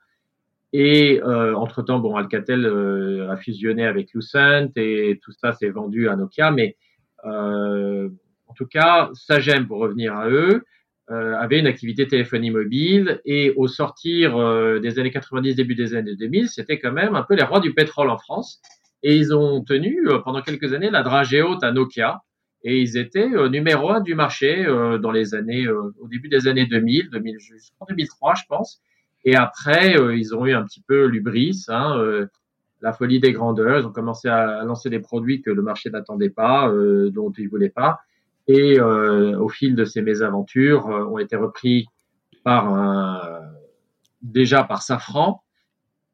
Et euh, entre-temps, bon, Alcatel euh, a fusionné avec Lucent et tout ça s'est vendu à Nokia. Mais euh, en tout cas, Sagem, pour revenir à eux, euh, avait une activité téléphonie mobile. Et au sortir euh, des années quatre-vingt-dix, début des années deux mille, c'était quand même un peu les rois du pétrole en France. Et ils ont tenu euh, pendant quelques années la dragée haute à Nokia. Et ils étaient euh, numéro un du marché euh, dans les années, euh, au début des années deux mille, deux mille jusqu'en deux mille trois, je pense. Et après, euh, ils ont eu un petit peu l'ubris, hein, euh, la folie des grandeurs. Ils ont commencé à, à lancer des produits que le marché n'attendait pas, euh, dont ils voulaient pas. Et euh, au fil de ces mésaventures, euh, ont été repris par un, déjà par Safran.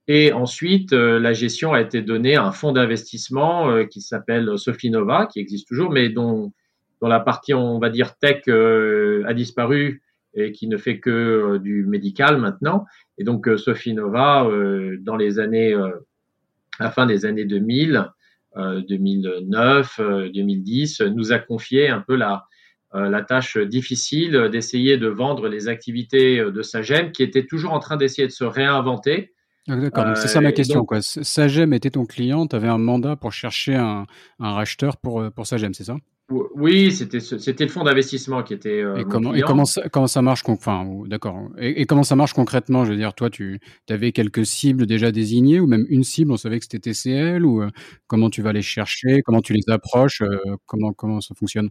Et ensuite, euh, la gestion a été donnée à un fonds d'investissement euh, qui s'appelle Sofinova, qui existe toujours, mais dont, dont la partie, on va dire, tech euh, a disparu et qui ne fait que euh, du médical maintenant. Et donc, euh, Sofinova, euh, dans les années, euh, à la fin des années deux mille, euh, deux mille neuf, euh, deux mille dix, nous a confié un peu la, euh, la tâche difficile d'essayer de vendre les activités de Sagem, qui était toujours en train d'essayer de se réinventer. D'accord, donc c'est ça ma question. Donc, quoi. Sagem était ton client, tu avais un mandat pour chercher un, un racheteur pour, pour Sagem, c'est ça? Oui, c'était, c'était le fonds d'investissement qui était euh, et comment, mon client. Et comment ça, comment ça marche, enfin, d'accord. Et, et comment ça marche concrètement? Je veux dire, toi, tu avais quelques cibles déjà désignées ou même une cible, on savait que c'était T C L ou euh, comment tu vas les chercher, comment tu les approches, euh, comment, comment ça fonctionne?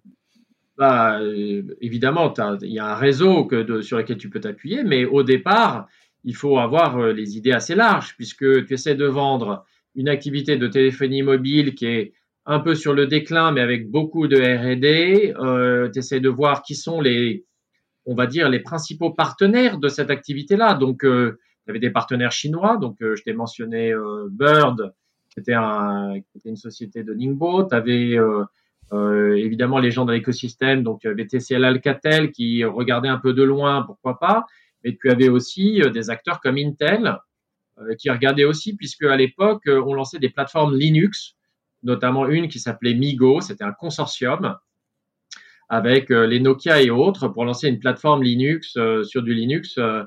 Bah, euh, évidemment, il y a un réseau que, de, sur lequel tu peux t'appuyer, mais au départ… Il faut avoir les idées assez larges puisque tu essaies de vendre une activité de téléphonie mobile qui est un peu sur le déclin mais avec beaucoup de R et D. Euh, tu essaies de voir qui sont les, on va dire, les principaux partenaires de cette activité-là. Donc, euh, tu avais des partenaires chinois. Donc, euh, je t'ai mentionné euh, Bird, qui était, un, qui était une société de Ningbo. Tu avais euh, euh, évidemment les gens de l'écosystème. Donc, tu avais T C L Alcatel qui regardait un peu de loin, pourquoi pas. Mais tu avais aussi des acteurs comme Intel euh, qui regardaient aussi, puisque à l'époque, on lançait des plateformes Linux, notamment une qui s'appelait Migo. C'était un consortium avec euh, les Nokia et autres pour lancer une plateforme Linux euh, sur du Linux euh,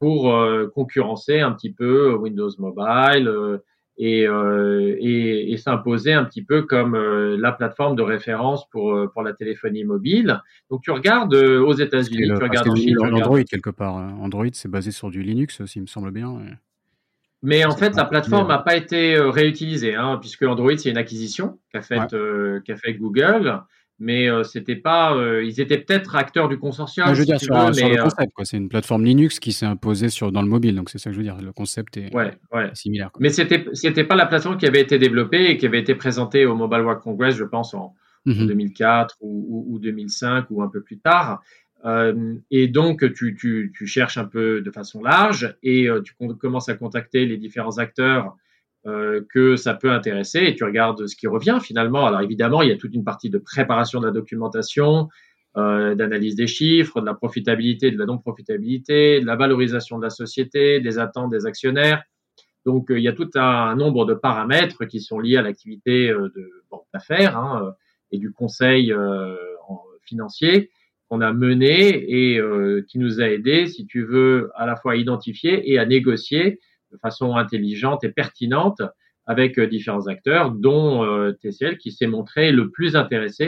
pour euh, concurrencer un petit peu Windows Mobile euh, et, euh, et, et s'imposer un petit peu comme euh, la plateforme de référence pour, pour la téléphonie mobile. Donc, tu regardes euh, aux États-Unis, tu regardes en Chine. Android, quelque part. Android, c'est basé sur du Linux, s'il me semble bien. Mais en fait, la plateforme n'a pas été réutilisée, hein, puisque Android, c'est une acquisition qu'a fait, ouais. euh, qu'a fait Google. Mais euh, c'était pas, euh, ils étaient peut-être acteurs du consortium. Ouais, je veux dire, si sur, veux, sur mais, le concept, quoi. C'est une plateforme Linux qui s'est imposée sur, dans le mobile. Donc, c'est ça que je veux dire. Le concept est, ouais, ouais. est similaire. Quoi. Mais c'était, c'était pas la plateforme qui avait été développée et qui avait été présentée au Mobile World Congress, je pense, en, mm-hmm. en deux mille quatre ou, ou, ou deux mille cinq ou un peu plus tard. Euh, et donc, tu, tu, tu cherches un peu de façon large et euh, tu com- commences à contacter les différents acteurs Euh, que ça peut intéresser et tu regardes ce qui revient finalement. Alors évidemment, il y a toute une partie de préparation de la documentation, euh, d'analyse des chiffres, de la profitabilité, de la non-profitabilité, de la valorisation de la société, des attentes des actionnaires. Donc, euh, il y a tout un, un nombre de paramètres qui sont liés à l'activité euh, de banque d'affaires hein, et du conseil euh, en, financier qu'on a mené et euh, qui nous a aidés, si tu veux, à la fois à identifier et à négocier de façon intelligente et pertinente avec euh, différents acteurs, dont euh, T C L qui s'est montré le plus intéressé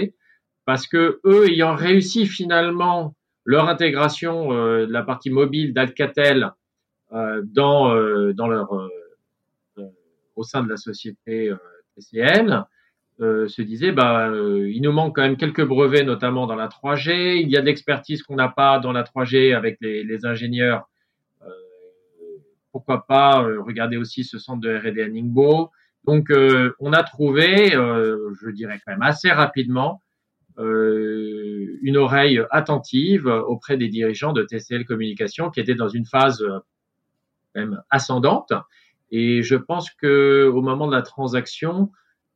parce que eux, ayant réussi finalement leur intégration euh, de la partie mobile d'Alcatel euh, dans, euh, dans leur, euh, euh, au sein de la société euh, T C L, euh, se disaient bah, euh, il nous manque quand même quelques brevets, notamment dans la trois G. Il y a de l'expertise qu'on n'a pas dans la trois G avec les, les ingénieurs. Pourquoi pas euh, regarder aussi ce centre de R et D à Ningbo. Donc, euh, on a trouvé, euh, je dirais quand même assez rapidement, euh, une oreille attentive auprès des dirigeants de T C L Communication qui étaient dans une phase même ascendante. Et je pense que au moment de la transaction,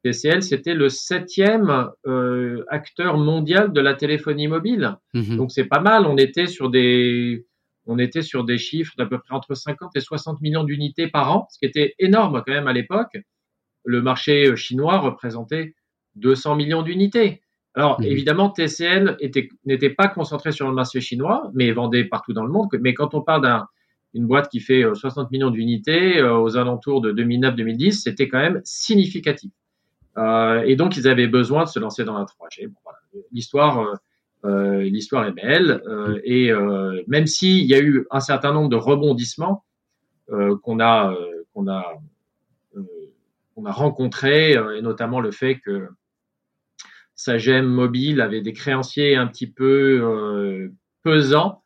T C L, c'était le septième euh, acteur mondial de la téléphonie mobile. Mmh. Donc, c'est pas mal. On était sur des, on était sur des chiffres d'à peu près entre cinquante et soixante millions d'unités par an, ce qui était énorme quand même à l'époque. Le marché chinois représentait deux cents millions d'unités. Alors, mmh. évidemment, T C L était, n'était pas concentré sur le marché chinois, mais vendait partout dans le monde. Mais quand on parle d'un, une boîte qui fait soixante millions d'unités euh, aux alentours de deux mille neuf deux mille dix, c'était quand même significatif. Euh, et donc ils avaient besoin de se lancer dans la trois G. Bon, voilà. L'histoire, euh, l'histoire est belle euh, et euh, même s'il y a eu un certain nombre de rebondissements euh, qu'on a, euh, qu'on a, euh, qu'on a rencontrés, euh, et notamment le fait que Sagem Mobile avait des créanciers un petit peu euh, pesants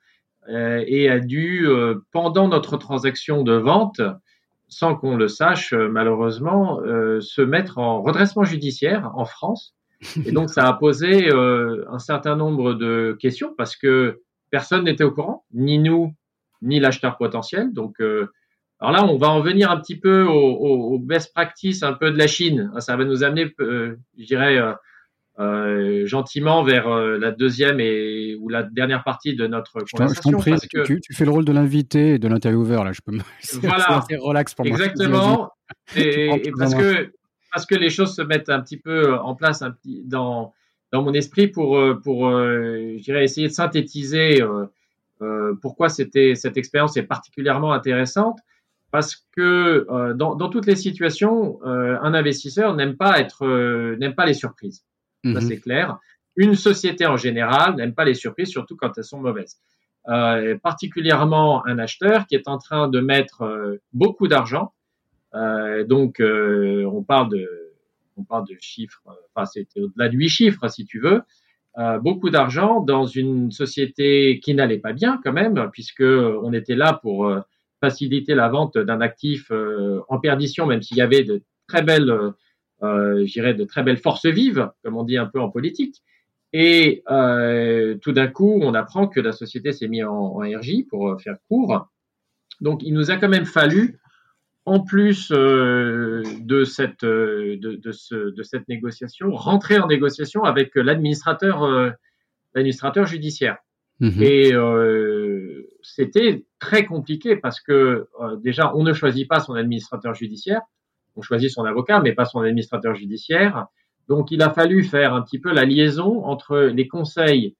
euh, et a dû euh, pendant notre transaction de vente, sans qu'on le sache, malheureusement, euh, se mettre en redressement judiciaire en France. Et donc, ça a posé euh, un certain nombre de questions parce que personne n'était au courant, ni nous, ni l'acheteur potentiel. Donc, euh, alors là, on va en venir un petit peu aux au, au best practices un peu de la Chine. Ça va nous amener, euh, je dirais, euh, euh, gentiment vers euh, la deuxième et ou la dernière partie de notre conversation. Je t'en prie, parce que tu, tu fais le rôle de l'invité et de l'intervieweur là. Je peux me voilà, c'est relax pour moi. Exactement. Et, et parce que parce que les choses se mettent un petit peu en place un petit dans dans mon esprit pour pour euh, je dirais essayer de synthétiser euh, euh, pourquoi c'était cette expérience est particulièrement intéressante parce que euh, dans dans toutes les situations euh, un investisseur n'aime pas être euh, n'aime pas les surprises. Ça, c'est clair. Une société en général n'aime pas les surprises, surtout quand elles sont mauvaises. Euh, particulièrement un acheteur qui est en train de mettre euh, beaucoup d'argent. Euh, donc, euh, on parle de, on parle de chiffres, enfin, c'était au-delà de huit chiffres, si tu veux. Euh, beaucoup d'argent dans une société qui n'allait pas bien quand même, puisque on était là pour euh, faciliter la vente d'un actif euh, en perdition, même s'il y avait de très belles euh, Euh, je dirais de très belles forces vives, comme on dit un peu en politique. Et euh, tout d'un coup, on apprend que la société s'est mise en, en R J pour faire court. Donc, il nous a quand même fallu, en plus euh, de cette de, de, ce, de cette négociation, rentrer en négociation avec l'administrateur euh, l'administrateur judiciaire. Mmh. Et euh, c'était très compliqué parce que euh, déjà, on ne choisit pas son administrateur judiciaire. On choisit son avocat, mais pas son administrateur judiciaire. Donc, il a fallu faire un petit peu la liaison entre les conseils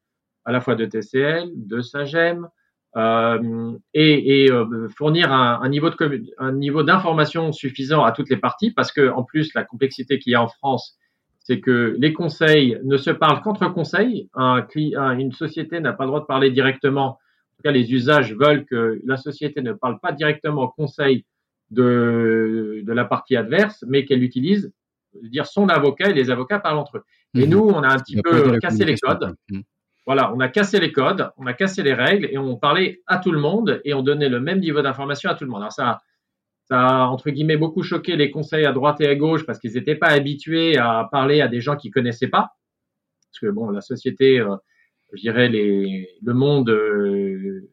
à la fois de T C L, de Sagem, euh, et, et euh, fournir un, un, niveau de commun- un niveau d'information suffisant à toutes les parties, parce que en plus, la complexité qu'il y a en France, c'est que les conseils ne se parlent qu'entre conseils. Un, un, une société n'a pas le droit de parler directement. En tout cas, les usages veulent que la société ne parle pas directement au conseil de de la partie adverse, mais qu'elle utilise, je veux dire, son avocat et les avocats parlent entre eux. Et mmh. nous, on a un petit peu cassé les codes. Mmh. Voilà, on a cassé les codes, on a cassé les règles et on parlait à tout le monde et on donnait le même niveau d'information à tout le monde. Alors ça, ça a, entre guillemets, beaucoup choqué les conseils à droite et à gauche parce qu'ils n'étaient pas habitués à parler à des gens qu'ils connaissaient pas. Parce que bon, la société, euh, je dirais, les, le monde euh,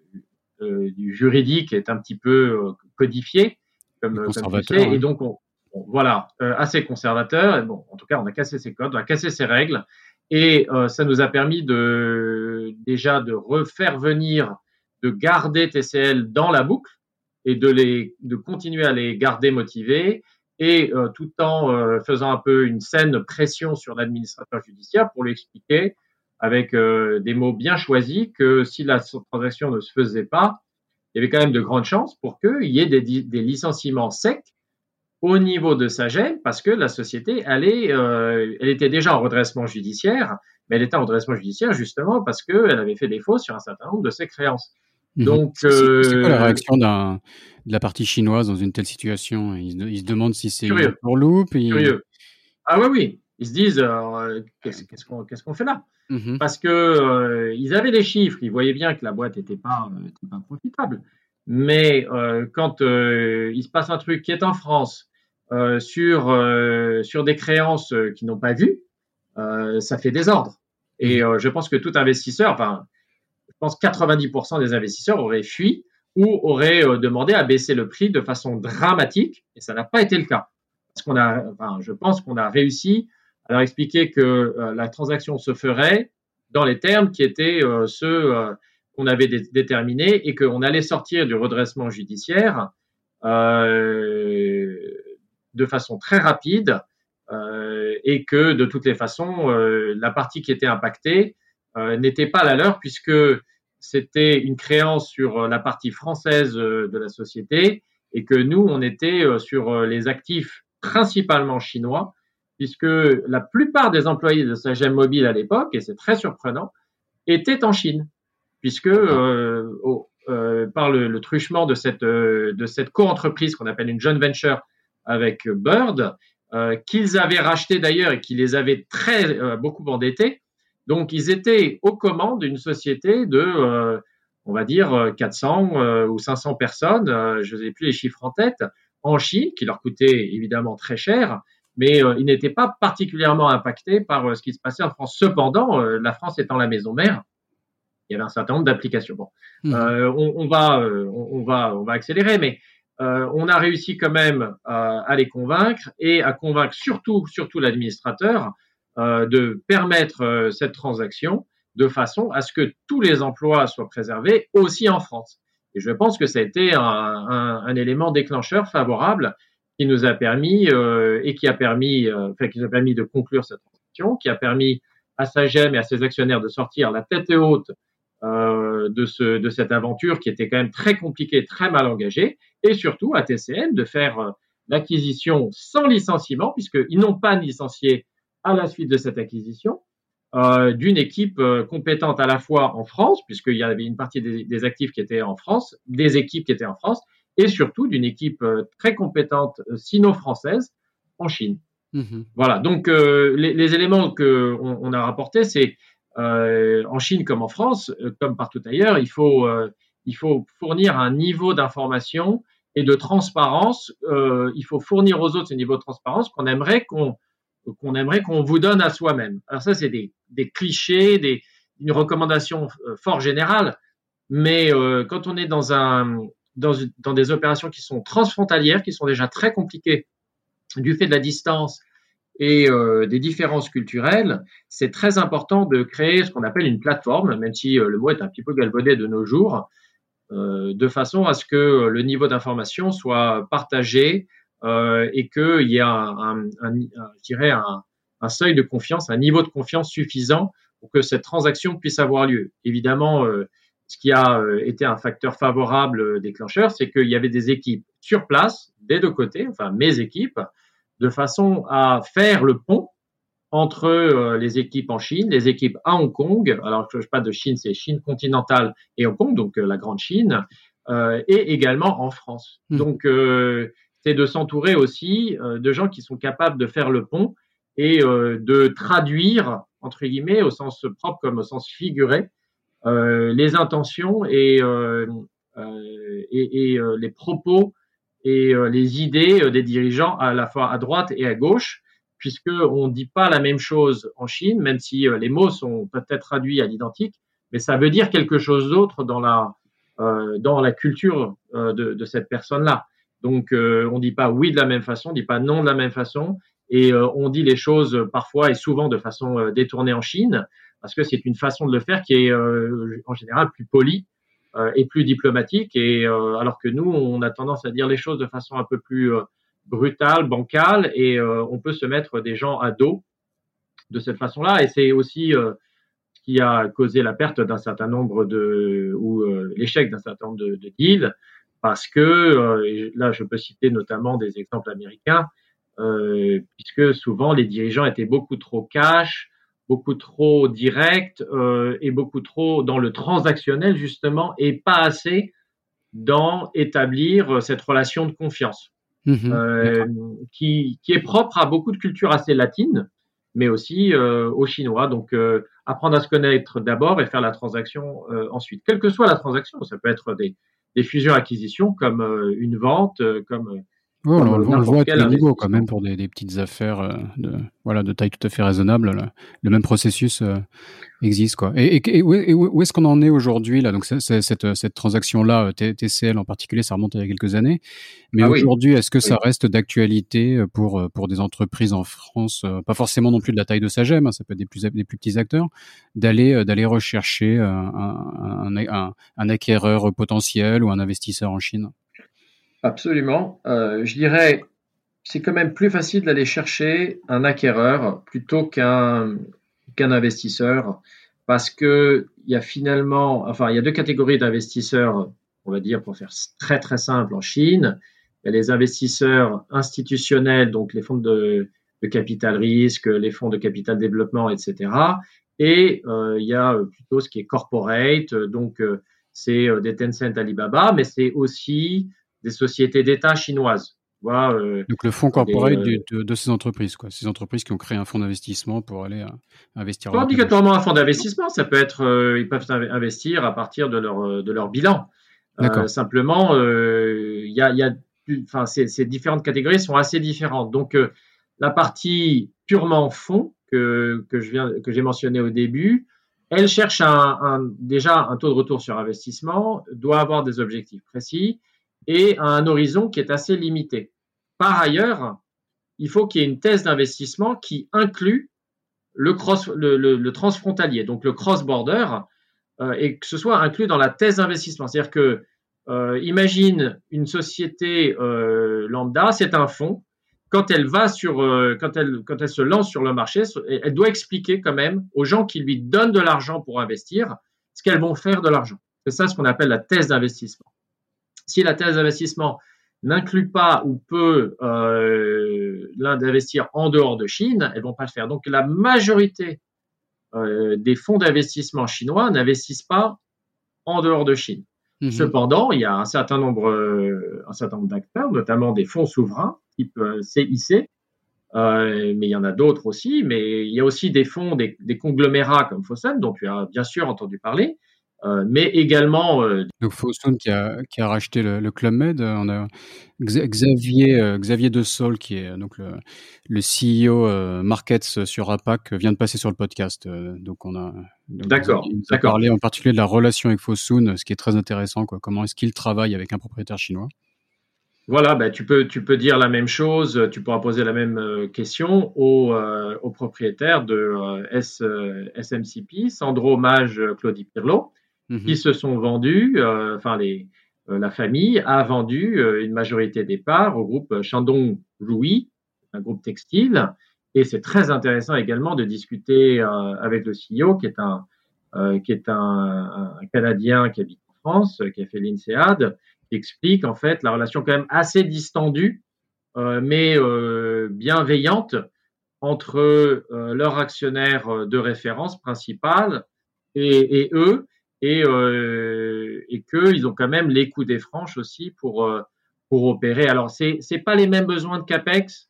euh, du juridique est un petit peu euh, codifié. Comme, comme tu sais, hein. Et donc on, on, voilà, euh, assez conservateur. Et bon, en tout cas, on a cassé ses codes, on a cassé ses règles, et euh, ça nous a permis de déjà de refaire venir, de garder T C L dans la boucle et de les, de continuer à les garder motivés, et euh, tout en euh, faisant un peu une saine pression sur l'administrateur judiciaire pour lui expliquer avec euh, des mots bien choisis que si la transaction ne se faisait pas, il y avait quand même de grandes chances pour qu'il y ait des, des licenciements secs au niveau de Sagem parce que la société, allait, euh, elle était déjà en redressement judiciaire, mais elle était en redressement judiciaire justement parce qu'elle avait fait défaut sur un certain nombre de ses créances. Mmh. Donc, c'est, euh, c'est quoi la réaction d'un, de la partie chinoise dans une telle situation? Ils, ils se demandent si c'est curieux. Une pourloupe. Et... Curieux. Ah oui, oui. Ils se disent euh, qu'est-ce, qu'est-ce, qu'on, qu'est-ce qu'on fait là? Mmh. Parce que euh, ils avaient les chiffres, ils voyaient bien que la boîte n'était pas, euh, pas profitable. Mais euh, quand euh, il se passe un truc qui est en France euh, sur, euh, sur des créances euh, qu'ils n'ont pas vues, euh, ça fait désordre. Et euh, je pense que tout investisseur, enfin, je pense quatre-vingt-dix pour cent des investisseurs auraient fui ou auraient euh, demandé à baisser le prix de façon dramatique. Et ça n'a pas été le cas. Parce qu'on a, enfin, je pense qu'on a réussi à leur expliquer que euh, la transaction se ferait dans les termes qui étaient euh, ceux euh, qu'on avait dé- déterminés et qu'on allait sortir du redressement judiciaire euh, de façon très rapide. Euh, et que de toutes les façons, euh, la partie qui était impactée euh, n'était pas la leur puisque c'était une créance sur la partie française euh, de la société et que nous, on était euh, sur les actifs principalement chinois puisque la plupart des employés de Sagem Mobile à l'époque, et c'est très surprenant, étaient en Chine puisque euh, oh, euh, par le, le truchement de cette, euh, de cette co-entreprise qu'on appelle une joint venture avec Bird, Euh, qu'ils avaient racheté d'ailleurs et qui les avaient très euh, beaucoup endettés. Donc, ils étaient aux commandes d'une société de, euh, on va dire, quatre cents euh, ou cinq cents personnes, euh, je n'ai plus les chiffres en tête, en Chine, qui leur coûtait évidemment très cher, mais euh, ils n'étaient pas particulièrement impactés par euh, ce qui se passait en France. Cependant, euh, la France étant la maison mère, il y avait un certain nombre d'applications. Bon, mmh. euh, on, on, va, euh, on, on, va, on va accélérer, mais... Euh, on a réussi quand même à, à les convaincre et à convaincre surtout, surtout l'administrateur euh, de permettre euh, cette transaction de façon à ce que tous les emplois soient préservés aussi en France. Et je pense que ça a été un, un, un élément déclencheur favorable qui nous a permis euh, et qui a permis, euh, enfin, qui nous a permis de conclure cette transaction, qui a permis à Sagem et à ses actionnaires de sortir la tête haute Euh, de, ce, de cette aventure qui était quand même très compliquée, très mal engagée, et surtout à T C L de faire euh, l'acquisition sans licenciement, puisqu'ils n'ont pas licencié à la suite de cette acquisition, euh, d'une équipe euh, compétente à la fois en France, puisqu'il y avait une partie des, des actifs qui étaient en France, des équipes qui étaient en France, et surtout d'une équipe euh, très compétente euh, sino-française en Chine. Mmh. Voilà, donc euh, les, les éléments qu'on on a rapportés, c'est Euh, en Chine comme en France, euh, comme partout ailleurs, il faut, euh, il faut fournir un niveau d'information et de transparence. Euh, il faut fournir aux autres ce niveau de transparence qu'on aimerait qu'on, qu'on aimerait qu'on vous donne à soi-même. Alors ça, c'est des, des clichés, des, une recommandation euh, fort générale, mais euh, quand on est dans, un, dans, dans des opérations qui sont transfrontalières, qui sont déjà très compliquées du fait de la distance, et euh, des différences culturelles, c'est très important de créer ce qu'on appelle une plateforme, même si euh, le mot est un petit peu galvaudé de nos jours, euh, de façon à ce que euh, le niveau d'information soit partagé euh, et qu'il y ait un, un, un, un, je dirais un, un seuil de confiance, un niveau de confiance suffisant pour que cette transaction puisse avoir lieu. Évidemment, euh, ce qui a euh, été un facteur favorable euh, déclencheur, c'est qu'il y avait des équipes sur place, des deux côtés, enfin mes équipes, de façon à faire le pont entre euh, les équipes en Chine, les équipes à Hong Kong, alors que je parle de Chine, c'est Chine continentale et Hong Kong, donc euh, la grande Chine, euh, et également en France. Mmh. Donc, euh, c'est de s'entourer aussi euh, de gens qui sont capables de faire le pont et euh, de traduire, entre guillemets, au sens propre comme au sens figuré, euh, les intentions et, euh, euh, et, et euh, les propos et euh, les idées euh, des dirigeants à la fois à droite et à gauche, puisqu'on ne dit pas la même chose en Chine, même si euh, les mots sont peut-être traduits à l'identique, mais ça veut dire quelque chose d'autre dans la, euh, dans la culture euh, de, de cette personne-là. Donc, euh, on ne dit pas oui de la même façon, on ne dit pas non de la même façon, et euh, on dit les choses parfois et souvent de façon euh, détournée en Chine, parce que c'est une façon de le faire qui est euh, en général plus polie, est plus diplomatique, et euh, alors que nous, on a tendance à dire les choses de façon un peu plus euh, brutale, bancale, et euh, on peut se mettre des gens à dos de cette façon-là, et c'est aussi euh, ce qui a causé la perte d'un certain nombre de, ou euh, l'échec d'un certain nombre de, de deals, parce que, euh, et là je peux citer notamment des exemples américains, euh, puisque souvent les dirigeants étaient beaucoup trop cash, beaucoup trop direct euh, et beaucoup trop dans le transactionnel justement et pas assez dans établir cette relation de confiance mmh, euh, qui, qui est propre à beaucoup de cultures assez latines mais aussi euh, aux Chinois. Donc euh, apprendre à se connaître d'abord et faire la transaction euh, ensuite. Quelle que soit la transaction, ça peut être des, des fusions-acquisitions comme euh, une vente, euh, comme Oui, on, on le voit à tous les niveaux quand même pour des, des petites affaires de, voilà, de taille tout à fait raisonnable. Là. Le même processus euh, existe. Quoi. Et, et, et, où, et où est-ce qu'on en est aujourd'hui là? Donc, c'est, c'est, cette, cette transaction-là, T C L en particulier, ça remonte il y a quelques années. Mais ah, aujourd'hui, oui. est-ce que oui. ça reste d'actualité pour, pour des entreprises en France, pas forcément non plus de la taille de Sagem, hein, ça peut être des plus, des plus petits acteurs, d'aller, d'aller rechercher un, un, un, un acquéreur potentiel ou un investisseur en Chine? Absolument. Euh, je dirais, c'est quand même plus facile d'aller chercher un acquéreur plutôt qu'un, qu'un investisseur, parce que il y a finalement, enfin, il y a deux catégories d'investisseurs, on va dire, pour faire très très simple en Chine. Il y a les investisseurs institutionnels, donc les fonds de, de capital risque, les fonds de capital développement, et cetera. Et euh, il y a plutôt ce qui est corporate, donc euh, c'est des Tencent, Alibaba, mais c'est aussi des sociétés d'État chinoises. Tu vois, euh, donc, le fonds corporate euh, de, de, de ces entreprises, quoi. Ces entreprises qui ont créé un fonds d'investissement pour aller euh, investir. Pas obligatoirement un fonds d'investissement. Ça peut être, euh, ils peuvent investir à partir de leur, de leur bilan. Euh, simplement, euh, y a, y a, enfin, ces, ces différentes catégories sont assez différentes. Donc, euh, la partie purement fonds que, que, je viens, que j'ai mentionné au début, elle cherche un, un, déjà un taux de retour sur investissement, doit avoir des objectifs précis, et à un horizon qui est assez limité. Par ailleurs, il faut qu'il y ait une thèse d'investissement qui inclut le, cross, le, le, le transfrontalier, donc le cross-border, euh, et que ce soit inclus dans la thèse d'investissement. C'est-à-dire que, euh, imagine une société euh, lambda, c'est un fonds. Quand elle va sur, euh, quand elle, quand elle se lance sur le marché, elle doit expliquer quand même aux gens qui lui donnent de l'argent pour investir ce qu'elles vont faire de l'argent. C'est ça ce qu'on appelle la thèse d'investissement. Si la thèse d'investissement n'inclut pas ou peut euh, l'un d'investir en dehors de Chine, elles ne vont pas le faire. Donc, la majorité euh, des fonds d'investissement chinois n'investissent pas en dehors de Chine. Mmh. Cependant, il y a un certain nombre, euh, un certain nombre d'acteurs, notamment des fonds souverains, type euh, C I C, euh, mais il y en a d'autres aussi. Mais il y a aussi des fonds, des, des conglomérats comme Fosun, dont tu as bien sûr entendu parler, Euh, mais également… Euh... Donc, Fosun qui a, qui a racheté le, le Club Med. On a Xavier, euh, Xavier De Saul, qui est donc le, le C E O euh, Markets sur APAC, vient de passer sur le podcast. Euh, donc, on a, donc d'accord, il nous a d'accord. parlé en particulier de la relation avec Fosun, ce qui est très intéressant, quoi. Comment est-ce qu'il travaille avec un propriétaire chinois? Voilà, ben, tu, peux, tu peux dire la même chose, tu pourras poser la même question au, euh, au propriétaire de euh, S, euh, S M C P, Sandro, Mage, Claudie Pirlo, qui se sont vendus, euh, enfin les, euh, la famille a vendu euh, une majorité des parts au groupe Shandong Rui, un groupe textile, et c'est très intéressant également de discuter euh, avec le C E O qui est un euh, qui est un, un Canadien qui habite en France, euh, qui a fait l'INSEAD, qui explique en fait la relation quand même assez distendue, euh, mais euh, bienveillante entre euh, leur actionnaire de référence principal et, et eux. Et, euh, et qu'ils ont quand même les coups des franches aussi pour, euh, pour opérer. Alors, c'est c'est pas les mêmes besoins de CAPEX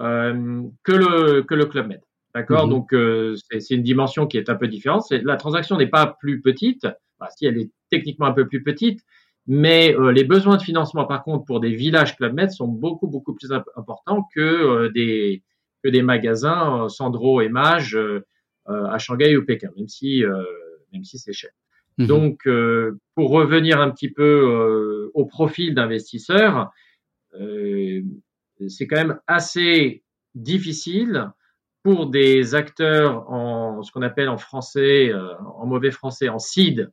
euh, que, le, que le Club Med. D'accord. mmh. Donc, euh, c'est, c'est une dimension qui est un peu différente. C'est, la transaction n'est pas plus petite, enfin, si elle est techniquement un peu plus petite, mais euh, les besoins de financement, par contre, pour des villages Club Med sont beaucoup, beaucoup plus importants que, euh, des, que des magasins euh, Sandro et Mage euh, euh, à Shanghai ou Pékin, même si, euh, même si c'est cher. Donc, euh, pour revenir un petit peu euh, au profil d'investisseurs, euh, c'est quand même assez difficile pour des acteurs en ce qu'on appelle en français, euh, en mauvais français, en seed,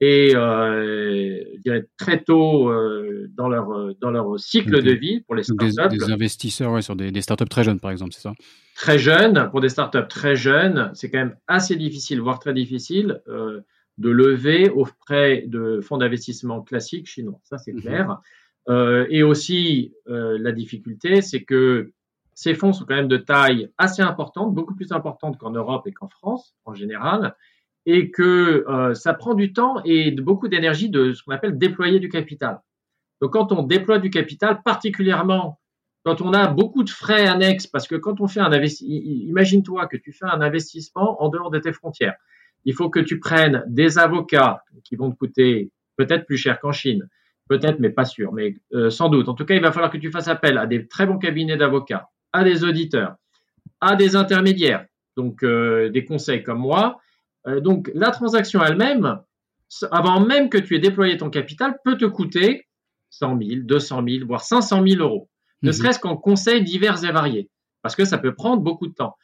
et euh, je dirais très tôt euh, dans leur dans leur cycle okay. de vie pour les startups. Donc des, des investisseurs, ouais, sur des, des startups très jeunes, par exemple, c'est ça? Très jeunes, pour des startups très jeunes, c'est quand même assez difficile, voire très difficile. Euh, de lever auprès de fonds d'investissement classiques chinois, ça c'est clair. Mmh. Euh, et aussi, euh, la difficulté, c'est que ces fonds sont quand même de taille assez importante, beaucoup plus importante qu'en Europe et qu'en France en général, et que euh, ça prend du temps et de, beaucoup d'énergie de ce qu'on appelle déployer du capital. Donc quand on déploie du capital, particulièrement quand on a beaucoup de frais annexes, parce que quand on fait un investissement, imagine-toi que tu fais un investissement en dehors de tes frontières. Il faut que tu prennes des avocats qui vont te coûter peut-être plus cher qu'en Chine. Peut-être, mais pas sûr, mais euh, sans doute. En tout cas, il va falloir que tu fasses appel à des très bons cabinets d'avocats, à des auditeurs, à des intermédiaires, donc euh, des conseils comme moi. Euh, donc, la transaction elle-même, avant même que tu aies déployé ton capital, peut te coûter cent mille, deux cent mille, voire cinq cent mille euros, ne mmh. serait-ce qu'en conseils divers et variés, parce que ça peut prendre beaucoup de temps.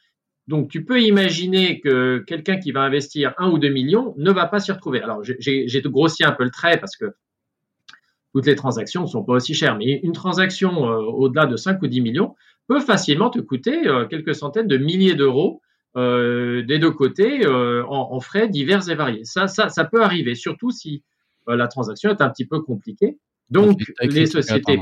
Donc, tu peux imaginer que quelqu'un qui va investir un ou deux millions ne va pas s'y retrouver. Alors, j'ai, j'ai grossi un peu le trait parce que toutes les transactions ne sont pas aussi chères, mais une transaction euh, au-delà de cinq ou dix millions peut facilement te coûter euh, quelques centaines de milliers d'euros euh, des deux côtés euh, en, en frais divers et variés. Ça, ça, ça peut arriver, surtout si euh, la transaction est un petit peu compliquée. Donc, les sociétés,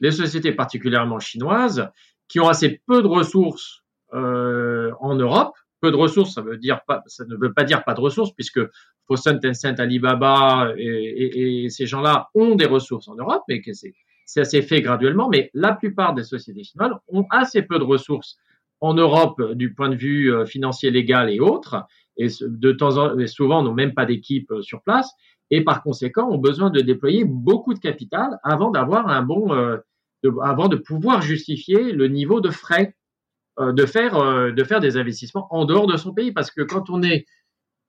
les sociétés particulièrement chinoises qui ont assez peu de ressources Euh, en Europe, peu de ressources, ça veut dire pas, ça ne veut pas dire pas de ressources, puisque Fosun, Tencent, Alibaba et, et, et ces gens-là ont des ressources en Europe, mais que c'est, ça s'est fait graduellement. Mais la plupart des sociétés chinoises ont assez peu de ressources en Europe du point de vue financier, légal et autres, et de temps en temps, souvent n'ont même pas d'équipe sur place, et par conséquent ont besoin de déployer beaucoup de capital avant d'avoir un bon, euh, de, avant de pouvoir justifier le niveau de frais. De faire, de faire des investissements en dehors de son pays. Parce que quand on est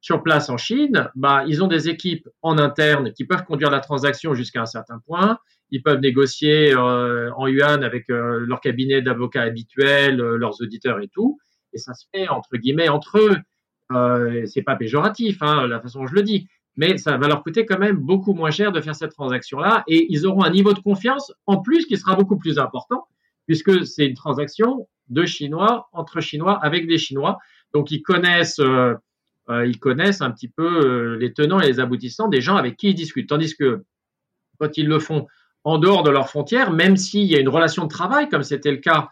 sur place en Chine, bah, ils ont des équipes en interne qui peuvent conduire la transaction jusqu'à un certain point. Ils peuvent négocier euh, en yuan avec euh, leur cabinet d'avocats habituel, euh, leurs auditeurs et tout. Et ça se fait entre guillemets entre eux. Euh, c'est pas péjoratif, hein, la façon dont je le dis. Mais ça va leur coûter quand même beaucoup moins cher de faire cette transaction-là. Et ils auront un niveau de confiance en plus qui sera beaucoup plus important, puisque c'est une transaction de Chinois, entre Chinois, avec des Chinois. Donc, ils connaissent, euh, euh, ils connaissent un petit peu euh, les tenants et les aboutissants des gens avec qui ils discutent. Tandis que quand ils le font en dehors de leurs frontières, même s'il y a une relation de travail, comme c'était le cas,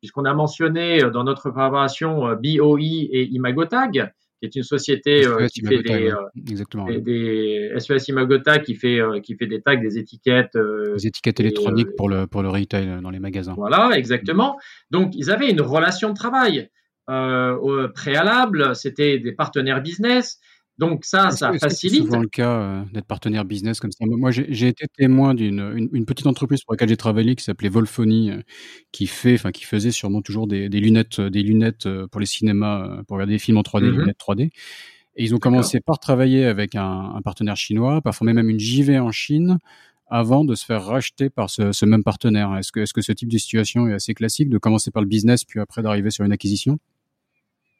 puisqu'on a mentionné dans notre préparation euh, B O I et Imagotag, qui est une société euh, qui fait des, euh, des, des S E S Imagotag qui fait euh, qui fait des tags, des étiquettes, euh, des étiquettes et, électroniques euh, pour le pour le retail dans les magasins. Voilà, exactement. Donc ils avaient une relation de travail euh, au préalable, c'était des partenaires business. Donc ça, est-ce ça que, facilite. C'est souvent le cas euh, d'être partenaire business comme ça. Moi, j'ai, j'ai été témoin d'une une, une petite entreprise pour laquelle j'ai travaillé qui s'appelait Volfoni, euh, qui fait, enfin qui faisait sûrement toujours des, des lunettes, des lunettes pour les cinémas, pour regarder des films en trois D, mm-hmm. lunettes trois D. Et ils ont commencé D'accord. par travailler avec un, un partenaire chinois, par former même une J V en Chine, avant de se faire racheter par ce, ce même partenaire. Est-ce que, est-ce que ce type de situation est assez classique, de commencer par le business puis après d'arriver sur une acquisition?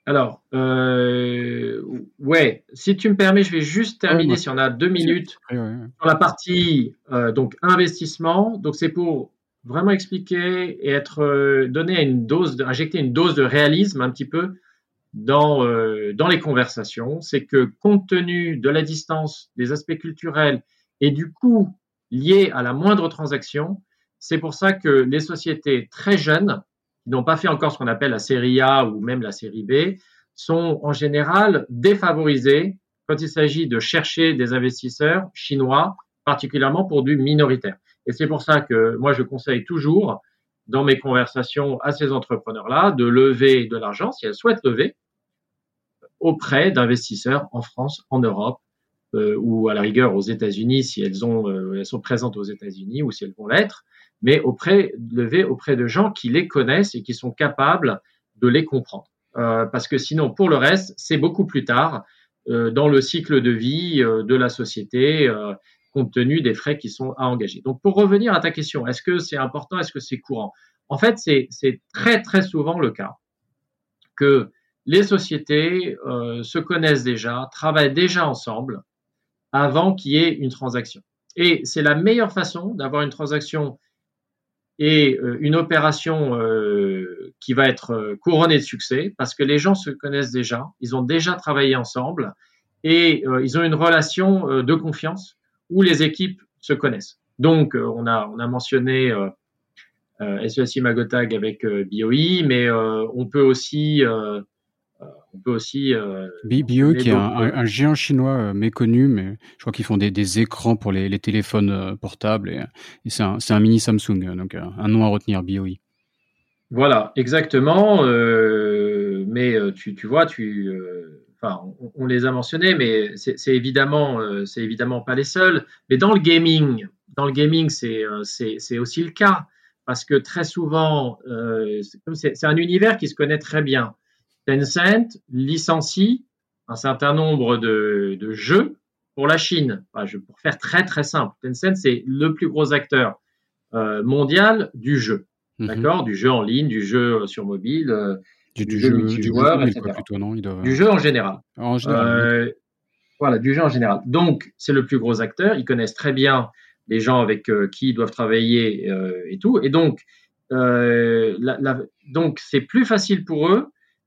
Alors, euh, ouais, si tu me permets, je vais juste terminer, si on a deux minutes, sur la partie euh, donc investissement. Donc, c'est pour vraiment expliquer et être euh, donner une dose, de, injecter une dose de réalisme un petit peu dans euh, dans les conversations. C'est que compte tenu de la distance, des aspects culturels et du coût lié à la moindre transaction, c'est pour ça que les sociétés très jeunes qui n'ont pas fait encore ce qu'on appelle la série A ou même la série B, sont en général défavorisés quand il s'agit de chercher des investisseurs chinois, particulièrement pour du minoritaire. Et c'est pour ça que moi, je conseille toujours dans mes conversations à ces entrepreneurs-là de lever de l'argent, si elles souhaitent lever, auprès d'investisseurs en France, en Europe, euh, ou à la rigueur aux États-Unis, si elles, ont, euh, elles sont présentes aux États-Unis ou si elles vont l'être, mais auprès, lever auprès de gens qui les connaissent et qui sont capables de les comprendre. Euh, parce que sinon, pour le reste, c'est beaucoup plus tard euh, dans le cycle de vie euh, de la société, euh, compte tenu des frais qui sont à engager. Donc, pour revenir à ta question, est-ce que c'est important, est-ce que c'est courant ? En fait, c'est, c'est très, très souvent le cas que les sociétés euh, se connaissent déjà, travaillent déjà ensemble avant qu'il y ait une transaction. Et c'est la meilleure façon d'avoir une transaction et une opération euh, qui va être couronnée de succès parce que les gens se connaissent déjà, ils ont déjà travaillé ensemble et euh, ils ont une relation euh, de confiance où les équipes se connaissent. Donc, euh, on a on a mentionné euh, euh, S E S Imagotag avec euh, B O I, mais euh, on peut aussi… Euh, On peut aussi. Euh, B O I, qui est un, un géant chinois euh, méconnu, mais je crois qu'ils font des, des écrans pour les, les téléphones euh, portables et, et c'est, un, c'est un mini Samsung, donc euh, un nom à retenir, B O I. Voilà, exactement. Euh, mais tu, tu vois, tu, euh, enfin, on, on les a mentionnés, mais c'est, c'est évidemment, euh, c'est évidemment pas les seuls. Mais dans le gaming, dans le gaming, c'est, euh, c'est, c'est aussi le cas, parce que très souvent, euh, c'est, c'est un univers qui se connaît très bien. Tencent licencie un certain nombre de, de jeux pour la Chine. Enfin, je, pour faire très très simple, Tencent c'est le plus gros acteur euh, mondial du jeu, mm-hmm. d'accord, du jeu en ligne, du jeu sur mobile, euh, du, du, du jeu multijoueur, et cetera. Quoi, plutôt, non, il doit... Du jeu en général. En général euh, oui. Voilà, du jeu en général. Donc c'est le plus gros acteur. Ils connaissent très bien les gens avec euh, qui ils doivent travailler euh, et tout. Et donc, euh, la, la, donc c'est plus facile pour eux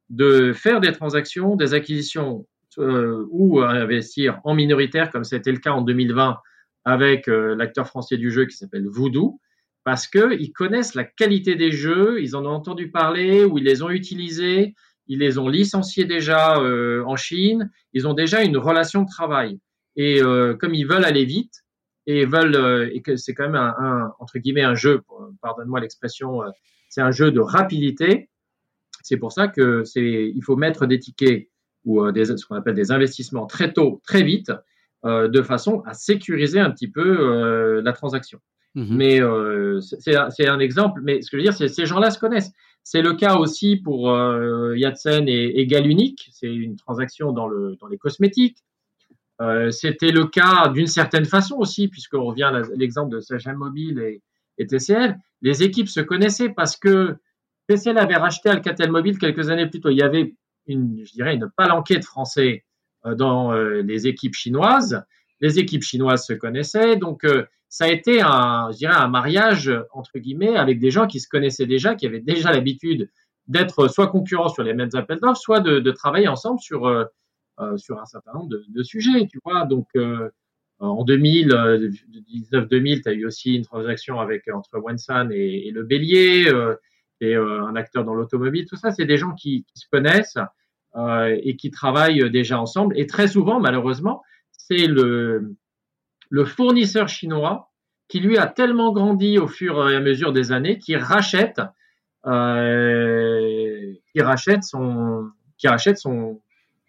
de faire des transactions, des acquisitions euh, ou à investir en minoritaire, comme c'était le cas en deux mille vingt avec euh, l'acteur français du jeu qui s'appelle Voodoo, parce qu'ils connaissent la qualité des jeux, ils en ont entendu parler ou ils les ont utilisés, ils les ont licenciés déjà euh, en Chine, ils ont déjà une relation de travail. Et euh, comme ils veulent aller vite et veulent euh, et que c'est quand même un, un entre guillemets un jeu, pardonne-moi l'expression, euh, c'est un jeu de rapidité. C'est pour ça que c'est, il faut mettre des tickets ou des, ce qu'on appelle des investissements très tôt, très vite, euh, de façon à sécuriser un petit peu euh, la transaction. Mmh. Mais euh, c'est, c'est un exemple. Mais ce que je veux dire, c'est ces gens-là se connaissent. C'est le cas aussi pour euh, Yatsen et, et Galunic. C'est une transaction dans le dans les cosmétiques. Euh, c'était le cas d'une certaine façon aussi, puisqu'on revient à l'exemple de Sagem Mobile et, et T C L. Les équipes se connaissaient parce que T C L avait racheté Alcatel Mobile quelques années plus tôt. Il y avait, une, je dirais, une palanquée de Français dans les équipes chinoises. Les équipes chinoises se connaissaient. Donc, ça a été, un, je dirais, un mariage, entre guillemets, avec des gens qui se connaissaient déjà, qui avaient déjà l'habitude d'être soit concurrents sur les mêmes appels d'offres, soit de, de travailler ensemble sur, euh, sur un certain nombre de, de sujets, tu vois. Donc, euh, en deux mille, dix-neuf deux mille, tu as eu aussi une transaction avec, entre Wensan et, et le Bélier. Euh, et euh, un acteur dans l'automobile, tout ça, c'est des gens qui, qui se connaissent euh, et qui travaillent déjà ensemble. Et très souvent, malheureusement, c'est le, le fournisseur chinois qui, lui, a tellement grandi au fur et à mesure des années qu'il rachète, euh, qu'il rachète, son, qu'il rachète son,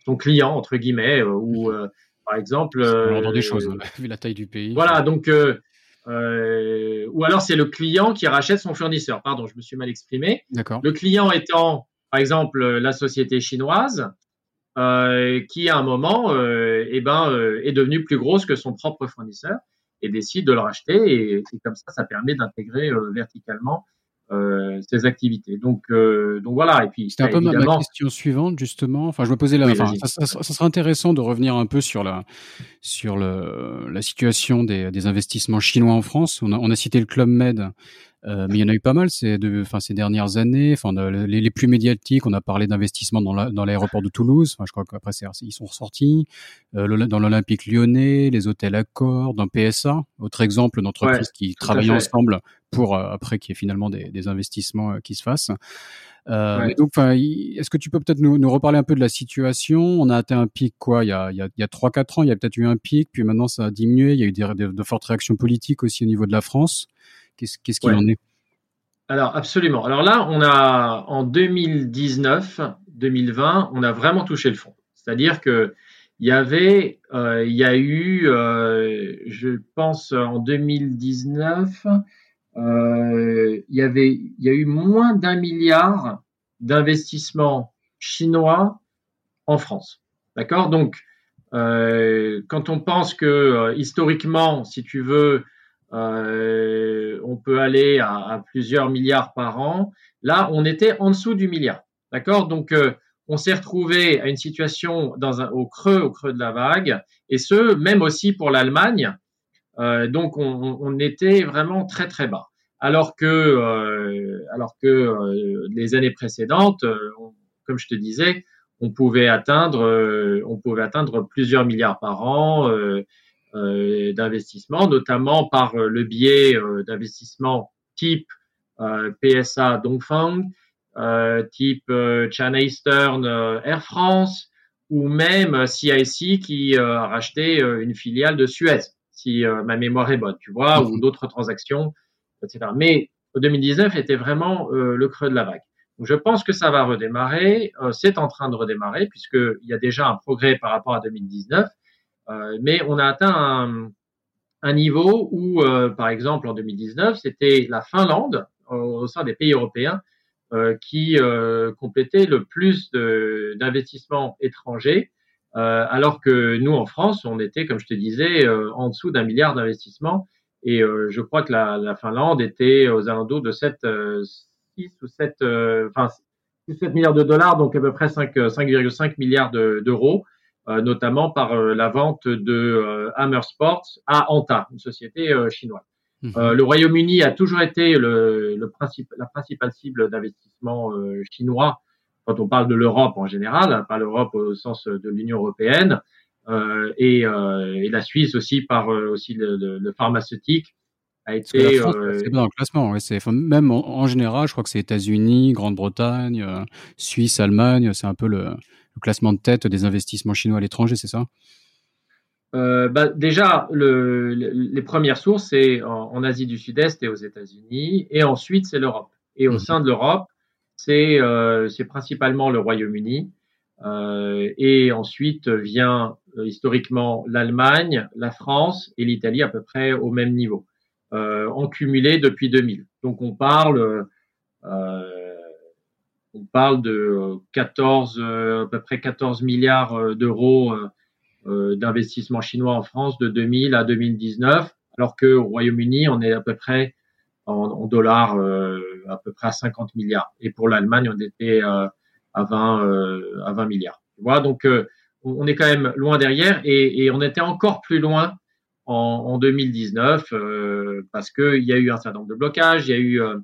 son client, entre guillemets, euh, ou euh, par exemple… Euh, on entend des choses, euh, vu la taille du pays. Voilà, donc… Euh, Euh, ou alors c'est le client qui rachète son fournisseur. Pardon, je me suis mal exprimé. D'accord. Le client étant, par exemple, la société chinoise euh, qui, à un moment, euh, eh ben, euh, est devenue plus grosse que son propre fournisseur et décide de le racheter. Et, et comme ça, ça permet d'intégrer euh, verticalement euh, ses activités. Donc, euh, donc voilà. Et puis, c'était un peu évidemment... ma question suivante, justement. Enfin, je me posais la. Oui, enfin, ça, ça, ça serait intéressant de revenir un peu sur la. sur le, la situation des, des investissements chinois en France. On a, on a cité le Club Med, euh, mais il y en a eu pas mal ces, de, enfin, ces dernières années. Enfin, les, les plus médiatiques, on a parlé d'investissements dans, la, dans l'aéroport de Toulouse. Enfin, je crois qu'après, c'est, ils sont ressortis. Euh, le, dans l'Olympique lyonnais, les hôtels Accor, dans P S A. Autre exemple d'entreprises ouais, qui travaillent ensemble pour, euh, après, qu'il y ait finalement des, des investissements euh, qui se fassent. Euh, ouais. Donc, enfin, est-ce que tu peux peut-être nous, nous reparler un peu de la situation ? On a atteint un pic, quoi, il y a, il y a, il y a trois quatre ans, il y a peut-être eu un pic, puis maintenant ça a diminué. Il y a eu des, de, de fortes réactions politiques aussi au niveau de la France. Qu'est-ce, qu'est-ce qu'il ouais. en est ? Alors, absolument. Alors là, on a, en deux mille dix-neuf, deux mille vingt, on a vraiment touché le fond. C'est-à-dire que il y avait, euh, il y a eu, euh, je pense, en deux mille dix-neuf. Euh, il y avait, il y a eu moins d'un milliard d'investissements chinois en France. D'accord ? Donc, euh, quand on pense que euh, historiquement, si tu veux, euh, on peut aller à, à plusieurs milliards par an, là, on était en dessous du milliard. D'accord ? Donc, euh, on s'est retrouvé à une situation dans un, au creux, au creux de la vague, et ce, même aussi pour l'Allemagne. Euh, donc on, on était vraiment très très bas, alors que euh, alors que euh, les années précédentes, euh, on, comme je te disais, on pouvait atteindre euh, on pouvait atteindre plusieurs milliards par an euh, euh, d'investissement, notamment par euh, le biais euh, d'investissements type euh, P S A Dongfang, euh, type euh, China Eastern euh, Air France, ou même C I C qui euh, a racheté euh, une filiale de Suez, si euh, ma mémoire est bonne, tu vois, mmh. ou d'autres transactions, et cetera. Mais deux mille dix-neuf était vraiment euh, le creux de la vague. Donc, je pense que ça va redémarrer. Euh, c'est en train de redémarrer puisqu'il y a déjà un progrès par rapport à deux mille dix-neuf. Euh, mais on a atteint un, un niveau où, euh, par exemple, en deux mille dix-neuf, c'était la Finlande, au, au sein des pays européens, euh, qui euh, complétait le plus de, d'investissements étrangers, euh, alors que nous, en France, on était, comme je te disais, euh, en dessous d'un milliard d'investissements. Et euh, je crois que la, la Finlande était aux alentours de sept, euh, six ou sept, euh, enfin, six, sept milliards de dollars, donc à peu près cinq virgule cinq milliards de, d'euros, euh, notamment par euh, la vente de euh, Hammer Sports à Anta, une société euh, chinoise. Mmh. Euh, le Royaume-Uni a toujours été le, le principe, la principale cible d'investissement euh, chinois, quand on parle de l'Europe en général, pas l'Europe au sens de l'Union européenne, Euh, et, euh, et la Suisse aussi par euh, aussi le, le, le pharmaceutique a été France, euh, c'est bien dans le classement, ouais, c'est, même en, en général je crois que c'est États-Unis, Grande-Bretagne, euh, Suisse, Allemagne, c'est un peu le, le classement de tête des investissements chinois à l'étranger, c'est ça? euh, bah, déjà le, le, les premières sources c'est en, en Asie du Sud-Est et aux États-Unis, et ensuite c'est l'Europe, et au mmh. sein de l'Europe c'est, euh, c'est principalement le Royaume-Uni. Euh, et ensuite vient euh, historiquement l'Allemagne, la France et l'Italie à peu près au même niveau, euh, en cumulé depuis deux mille. Donc on parle, euh, on parle de quatorze, euh, à peu près quatorze milliards d'euros euh, euh, d'investissement chinois en France de deux mille à deux mille dix-neuf, alors que au Royaume-Uni on est à peu près en, en dollars euh, à peu près à cinquante milliards. Et pour l'Allemagne on était euh, à vingt, euh, à vingt milliards. Tu vois, donc euh, on est quand même loin derrière, et, et on était encore plus loin en, en deux mille dix-neuf euh, parce que il y a eu un certain nombre de blocages, il y a eu euh,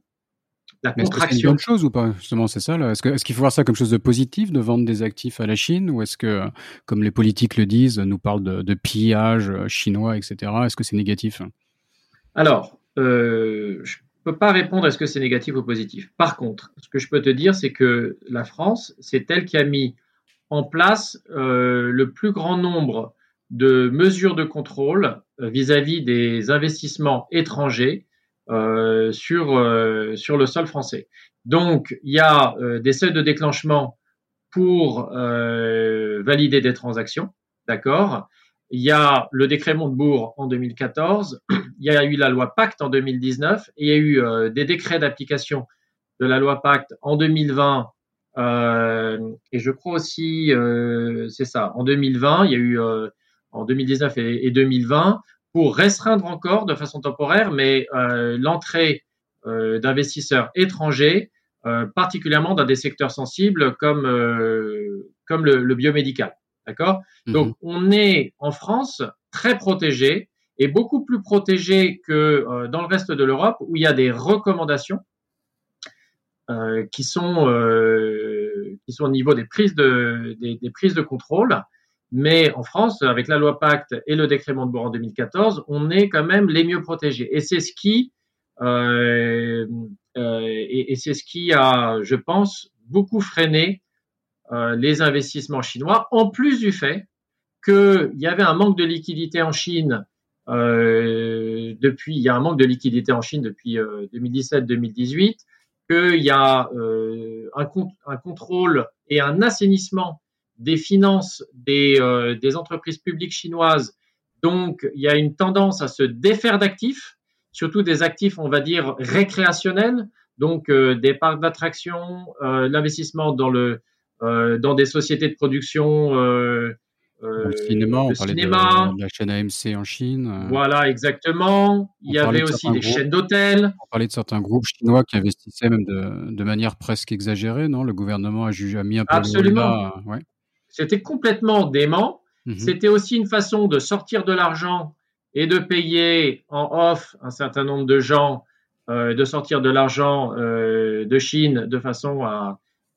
la contraction. Est-ce que c'est une bonne chose ou pas justement, c'est ça là. Est-ce, que, est-ce qu'il faut voir ça comme chose de positif de vendre des actifs à la Chine, ou est-ce que, comme les politiques le disent, nous parlent de, de pillage chinois, et cetera. Est-ce que c'est négatif? Alors, euh, je Je ne peux pas répondre à ce que c'est négatif ou positif. Par contre, ce que je peux te dire, c'est que la France, c'est elle qui a mis en place euh, le plus grand nombre de mesures de contrôle euh, vis-à-vis des investissements étrangers euh, sur, euh, sur le sol français. Donc, il y a euh, des seuils de déclenchement pour euh, valider des transactions, d'accord ? Il y a le décret Montebourg en deux mille quatorze, il y a eu la loi Pacte en deux mille dix-neuf, et il y a eu euh, des décrets d'application de la loi Pacte en deux mille vingt, euh, et je crois aussi, euh, c'est ça, en deux mille vingt, il y a eu euh, en deux mille dix-neuf et, et deux mille vingt, pour restreindre encore de façon temporaire, mais euh, l'entrée euh, d'investisseurs étrangers, euh, particulièrement dans des secteurs sensibles comme, euh, comme le, le biomédical. D'accord ? Donc, mmh. on est en France très protégé, et beaucoup plus protégé que euh, dans le reste de l'Europe, où il y a des recommandations euh, qui sont euh, qui sont au niveau des prises de des, des prises de contrôle. Mais en France, avec la loi Pacte et le décret Montebourg en deux mille quatorze, on est quand même les mieux protégés. Et c'est ce qui euh, euh, et, et c'est ce qui a, je pense, beaucoup freiné Euh, les investissements chinois, en plus du fait qu'il y avait un manque de liquidité en Chine euh, depuis, il y a un manque de liquidité en Chine depuis euh, deux mille dix-sept deux mille dix-huit, qu'il y a euh, un, con- un contrôle et un assainissement des finances des, euh, des entreprises publiques chinoises. Donc, il y a une tendance à se défaire d'actifs, surtout des actifs, on va dire, récréationnels, donc euh, des parcs d'attractions, euh, l'investissement dans le Euh, dans des sociétés de production, euh, euh, le cinéma, on parlait de, de la chaîne A M C en Chine. Voilà, exactement. Il y avait aussi des groupes, chaînes d'hôtels. On parlait de certains groupes chinois qui investissaient même de, de manière presque exagérée, non ? Le gouvernement a, jugé, a mis un peu Absolument. Le ouais. C'était complètement dément. Mm-hmm. C'était aussi une façon de sortir de l'argent et de payer en off un certain nombre de gens, euh, de sortir de l'argent euh, de Chine de façon à...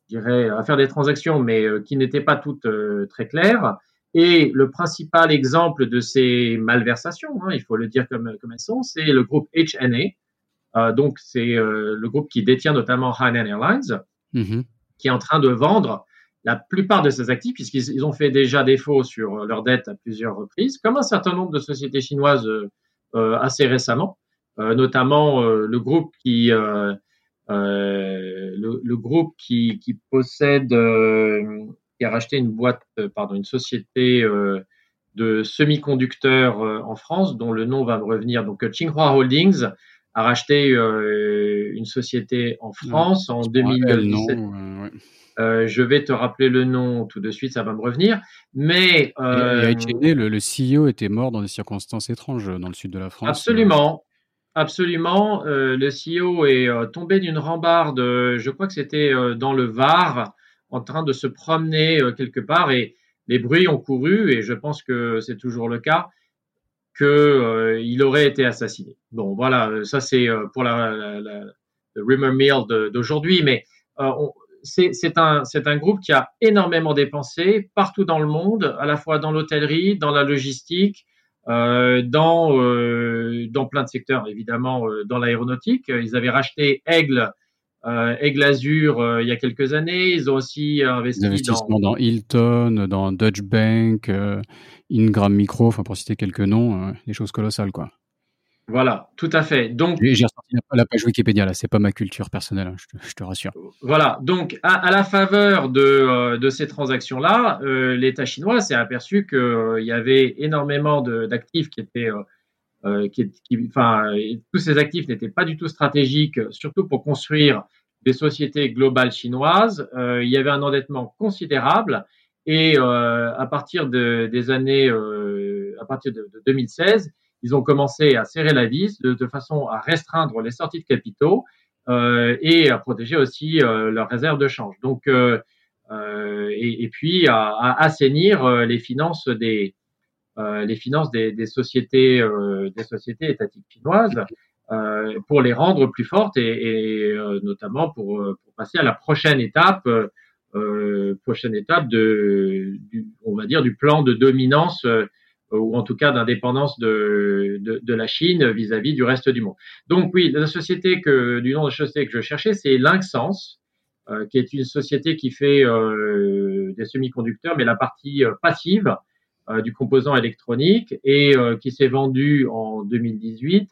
je dirais, à faire des transactions, mais qui n'étaient pas toutes euh, très claires. Et le principal exemple de ces malversations, hein, il faut le dire comme, comme elles sont, c'est le groupe H N A. Euh, donc, c'est euh, le groupe qui détient notamment Hainan Airlines, mm-hmm. qui est en train de vendre la plupart de ses actifs, puisqu'ils ils ont fait déjà défaut sur leurs dettes à plusieurs reprises, comme un certain nombre de sociétés chinoises euh, assez récemment, euh, notamment euh, le groupe qui... Euh, Euh, le, le groupe qui, qui possède, euh, qui a racheté une boîte, euh, pardon, une société euh, de semi-conducteurs euh, en France, dont le nom va me revenir. Donc, Tsinghua Holdings a racheté euh, une société en France ouais, en deux mille dix-sept. Nom, euh, ouais. euh, je vais te rappeler le nom tout de suite, ça va me revenir. Mais euh, et, et à H N, le, le C E O était mort dans des circonstances étranges dans le sud de la France. Absolument. Euh, Absolument. Euh, le C E O est euh, tombé d'une rambarde, euh, je crois que c'était euh, dans le Var, en train de se promener euh, quelque part, et les bruits ont couru, et je pense que c'est toujours le cas, qu'il euh, aurait été assassiné. Bon, voilà, ça c'est euh, pour la, la, la, le rumor mill de, d'aujourd'hui, mais euh, on, c'est, c'est, un, c'est un groupe qui a énormément dépensé partout dans le monde, à la fois dans l'hôtellerie, dans la logistique, Euh, dans euh, dans plein de secteurs, évidemment euh, dans l'aéronautique. Ils avaient racheté Aigle euh, Aigle Azur euh, il y a quelques années. Ils ont aussi investi des investissements dans, dans Hilton, dans Deutsche Bank, euh, Ingram Micro, enfin pour citer quelques noms, euh, des choses colossales quoi. Voilà, tout à fait. Donc j'ai, j'ai ressorti la page Wikipédia là, c'est pas ma culture personnelle, hein, je, te, je te rassure. Voilà, donc à, à la faveur de euh, de ces transactions là, euh, l'État chinois s'est aperçu que euh, il y avait énormément de, d'actifs qui étaient, euh, qui, qui, enfin euh, tous ces actifs n'étaient pas du tout stratégiques, surtout pour construire des sociétés globales chinoises. Euh, il y avait un endettement considérable et euh, à partir de, des années, euh, à partir de, de deux mille seize. Ils ont commencé à serrer la vis de, de façon à restreindre les sorties de capitaux euh, et à protéger aussi euh, leurs réserves de change. Donc, euh, euh, et, et puis à, à assainir les finances des euh, les finances des, des sociétés euh, des sociétés étatiques chinoises euh, pour les rendre plus fortes et, et euh, notamment pour, pour passer à la prochaine étape euh, prochaine étape de du, on va dire du plan de dominance. Euh, ou en tout cas d'indépendance de, de, de la Chine vis-à-vis du reste du monde. Donc oui, la société que, du nom de société que je cherchais, c'est Linxens, euh, qui est une société qui fait euh, des semi-conducteurs, mais la partie euh, passive euh, du composant électronique et euh, qui s'est vendue en deux mille dix-huit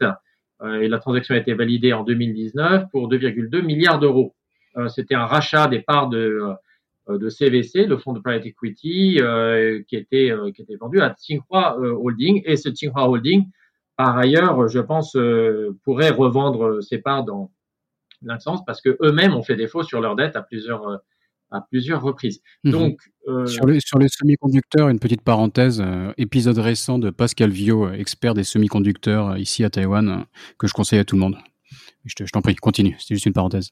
euh, et la transaction a été validée en deux mille dix-neuf pour deux virgule deux milliards d'euros. Euh, c'était un rachat des parts de... Euh, de C V C, le fonds de private equity, euh, qui était euh, qui était vendu à Tsinghua euh, Holding. Et ce Tsinghua Holding, par ailleurs, je pense, euh, pourrait revendre ses parts dans Linxens parce que eux-mêmes ont fait défaut sur leur dette à plusieurs euh, à plusieurs reprises. Mmh. Donc euh, sur les sur les semi-conducteurs, une petite parenthèse, euh, épisode récent de Pascal Viau, expert des semi-conducteurs ici à Taïwan, que je conseille à tout le monde. Je, te, je t'en prie, continue. C'est juste une parenthèse.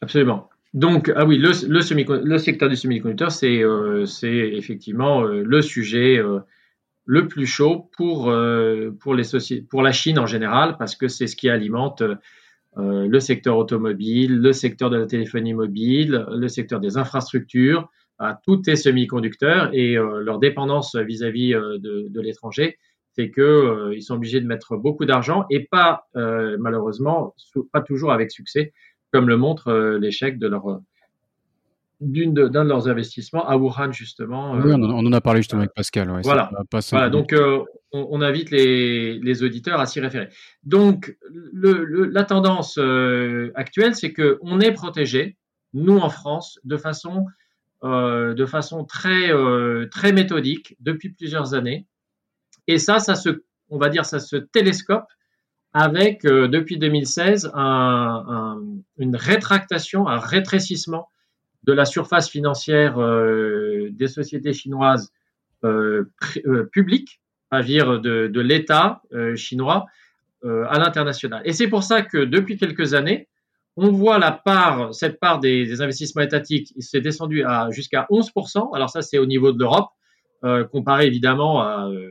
Absolument. Donc, ah oui, le, le, semi, le secteur du semi-conducteur, c'est, euh, c'est effectivement euh, le sujet euh, le plus chaud pour, euh, pour, les soci... pour la Chine en général, parce que c'est ce qui alimente euh, le secteur automobile, le secteur de la téléphonie mobile, le secteur des infrastructures, à tous les semi-conducteurs et euh, leur dépendance vis-à-vis euh, de, de l'étranger, c'est qu'ils euh, sont obligés de mettre beaucoup d'argent et pas, euh, malheureusement, pas toujours avec succès, comme le montre euh, l'échec de leur, euh, d'une de, d'un de leurs investissements à Wuhan, justement. Euh, oui, on, on en a parlé justement avec Pascal. Ouais, voilà, pas voilà donc euh, on, on invite les, les auditeurs à s'y référer. Donc, le, le, la tendance euh, actuelle, c'est qu'on est protégé, nous en France, de façon, euh, de façon très, euh, très méthodique depuis plusieurs années. Et ça, ça se, on va dire, ça se télescope avec, euh, depuis deux mille seize, un, un, une rétractation, un rétrécissement de la surface financière euh, des sociétés chinoises euh, pr- euh, publiques, c'est-à-dire de, de l'État euh, chinois euh, à l'international. Et c'est pour ça que depuis quelques années, on voit la part, cette part des, des investissements étatiques, il s'est descendu à, jusqu'à onze pour cent. Alors ça, c'est au niveau de l'Europe, euh, comparé évidemment à euh,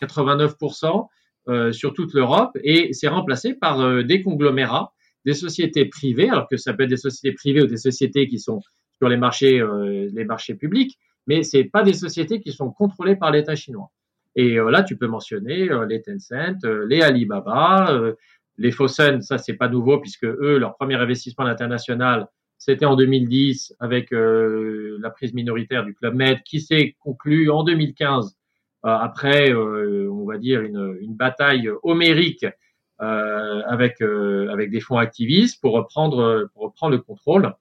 quatre-vingt-neuf pour cent. Euh, sur toute l'Europe et c'est remplacé par euh, des conglomérats, des sociétés privées, alors que ça peut être des sociétés privées ou des sociétés qui sont sur les marchés, euh, les marchés publics, mais c'est pas des sociétés qui sont contrôlées par l'État chinois. Et euh, là, tu peux mentionner euh, les Tencent, euh, les Alibaba, euh, les Fosun, ça c'est pas nouveau puisque eux, leur premier investissement à l'international, c'était en deux mille dix avec euh, la prise minoritaire du Club Med qui s'est conclue en deux mille quinze. Après, euh, on va dire, une, une bataille homérique euh, avec euh, avec des fonds activistes pour reprendre pour reprendre le contrôle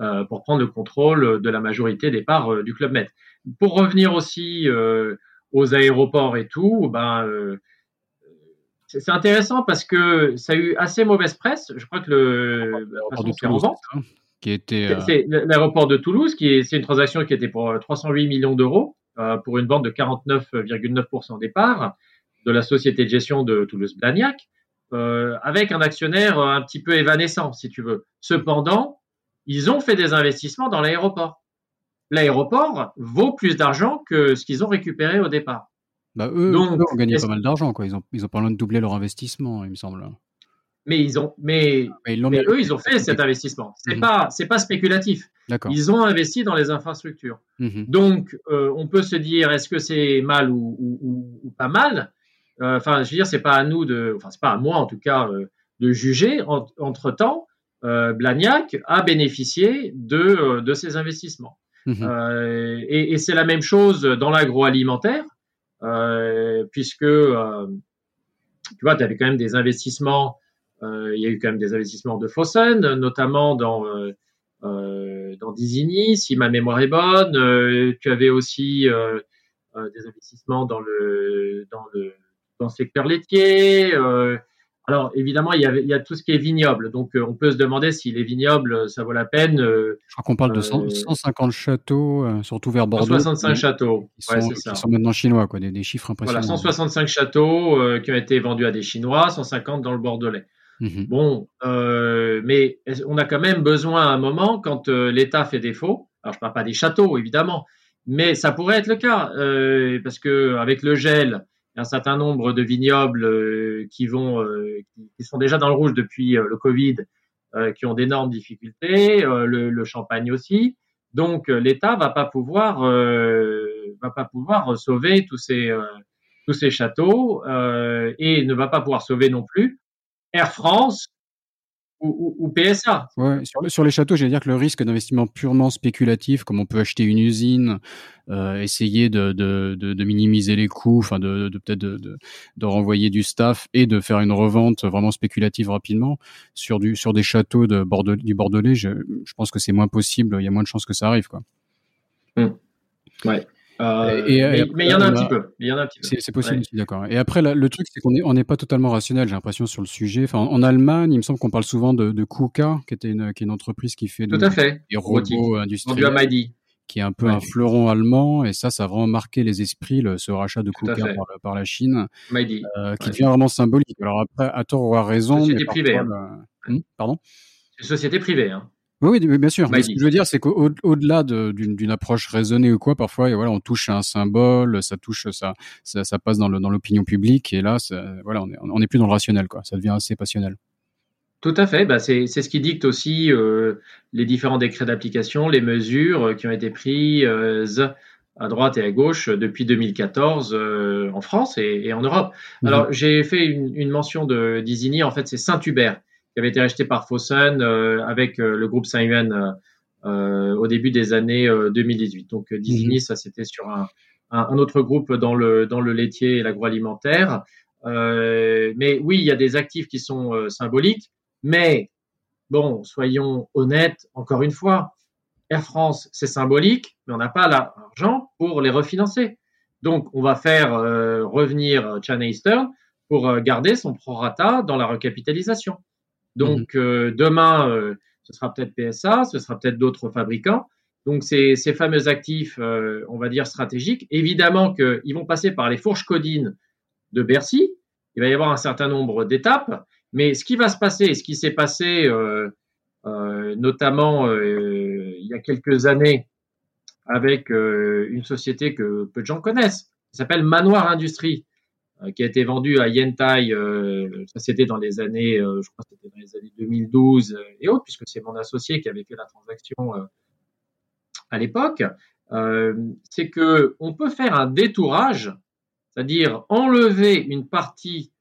euh, pour prendre le contrôle de la majorité des parts euh, du Club Med. Pour revenir aussi euh, aux aéroports et tout, ben euh, c'est, c'est intéressant parce que ça a eu assez mauvaise presse. Je crois que le l'aéroport de, qui était euh... c'est, c'est l'aéroport de Toulouse qui est c'est une transaction qui était pour trois cent huit millions d'euros. Pour une vente de quarante-neuf virgule neuf pour cent des parts de la société de gestion de Toulouse-Blagnac, euh, avec un actionnaire un petit peu évanescent, si tu veux. Cependant, ils ont fait des investissements dans l'aéroport. L'aéroport vaut plus d'argent que ce qu'ils ont récupéré au départ. Bah eux, Donc, eux ont gagné est-ce... pas mal d'argent, quoi. Ils ont, ils ont pas loin de doubler leur investissement, il me semble. Mais ils ont, mais, mais, ils mais eux, ils ont fait cet investissement. C'est mmh. pas, c'est pas spéculatif. D'accord. Ils ont investi dans les infrastructures. Mmh. Donc, euh, on peut se dire, est-ce que c'est mal ou, ou, ou pas mal ? Enfin, euh, je veux dire, c'est pas à nous de, enfin, c'est pas à moi en tout cas euh, de juger. En, entre-temps, euh, Blagnac a bénéficié de de ces investissements. Mmh. Euh, et, et c'est la même chose dans l'agroalimentaire, euh, puisque euh, tu vois, tu avais quand même des investissements. Euh, il y a eu quand même des investissements de Fosun, notamment dans euh, euh, dans Désigny, si ma mémoire est bonne. Euh, tu avais aussi euh, euh, des investissements dans le dans le dans le secteur laitier. Euh, alors évidemment, il y a il y a tout ce qui est vignoble. Donc euh, on peut se demander si les vignobles ça vaut la peine. Euh, Je crois qu'on parle euh, de cent, cent cinquante châteaux, euh, surtout vers Bordeaux. cent soixante-cinq châteaux. Qui sont, ouais, c'est qui ça. sont maintenant chinois, quoi, des, des chiffres impressionnants. Voilà, cent soixante-cinq châteaux euh, qui ont été vendus à des Chinois, cent cinquante dans le Bordelais. Mmh. Bon, euh, mais on a quand même besoin à un moment quand euh, l'État fait défaut. Alors, je ne parle pas des châteaux, évidemment, mais ça pourrait être le cas euh, parce que avec le gel, il y a un certain nombre de vignobles euh, qui vont, euh, qui sont déjà dans le rouge depuis euh, le Covid, euh, qui ont d'énormes difficultés, euh, le, le champagne aussi. Donc, l'État va pas pouvoir, euh, va pas pouvoir sauver tous ces, euh, tous ces châteaux euh, et ne va pas pouvoir sauver non plus Air France ou, ou, ou P S A. Ouais, sur, sur les châteaux, j'allais dire que le risque d'investissement purement spéculatif, comme on peut acheter une usine, euh, essayer de, de, de, de minimiser les coûts, enfin de, de peut-être de, de, de renvoyer du staff et de faire une revente vraiment spéculative rapidement sur du sur des châteaux de Borde, du Bordelais, je, je pense que c'est moins possible. Il y a moins de chances que ça arrive, quoi. Mmh. Ouais. Euh, et, mais, et, mais il y en a un petit peu. Il y en a un petit peu. C'est, c'est possible, ouais. Je suis d'accord. Et après, là, le truc, c'est qu'on est, on n'est pas totalement rationnel. J'ai l'impression sur le sujet. Enfin, en, en Allemagne, il me semble qu'on parle souvent de, de KUKA, qui était une, qui est une entreprise qui fait de, Tout à fait. des robots industriels, qui est un peu ouais. un fleuron allemand. Et ça, ça a vraiment marqué les esprits, le, ce rachat de KUKA par, par la Chine, euh, qui ouais. devient vraiment symbolique. Alors après, à tort ou à raison. Société privée. Hein. Le... Hum, pardon. C'est société privée. Hein. Oui, oui, bien sûr. Mais ce que je veux dire, c'est qu'au-delà de, d'une, d'une approche raisonnée ou quoi, parfois, et voilà, on touche à un symbole, ça touche, ça, ça, ça passe dans, le, dans l'opinion publique, et là, ça, voilà, on est, on est plus dans le rationnel, quoi. Ça devient assez passionnel. Tout à fait. Bah, c'est, c'est ce qui dicte aussi euh, les différents décrets d'application, les mesures qui ont été prises euh, à droite et à gauche depuis deux mille quatorze euh, en France et, et en Europe. Alors, mmh. j'ai fait une, une mention de d'Isigny. En fait, c'est Saint-Hubert, qui avait été acheté par Fosun euh, avec euh, le groupe Saint-Yuan euh, au début des années euh, deux mille dix-huit. Donc, Désigny, mm-hmm. ça, c'était sur un, un, un autre groupe dans le, dans le laitier et l'agroalimentaire. Euh, mais oui, il y a des actifs qui sont euh, symboliques. Mais bon, soyons honnêtes, encore une fois, Air France, c'est symbolique, mais on n'a pas l'argent pour les refinancer. Donc, on va faire euh, revenir China Eastern pour euh, garder son prorata dans la recapitalisation. Donc, euh, demain, euh, ce sera peut-être P S A, ce sera peut-être d'autres fabricants. Donc, ces, ces fameux actifs, euh, on va dire, stratégiques, évidemment qu'ils vont passer par les fourches codines de Bercy. Il va y avoir un certain nombre d'étapes. Mais ce qui va se passer, ce qui s'est passé euh, euh, notamment euh, il y a quelques années avec euh, une société que peu de gens connaissent, qui s'appelle Manoir Industrie, qui a été vendu à Yantai, euh, ça c'était dans les années, euh, je crois que c'était dans les années deux mille douze et autres, puisque c'est mon associé qui avait fait la transaction euh, à l'époque, euh, c'est que on peut faire un détourage, c'est-à-dire enlever une partie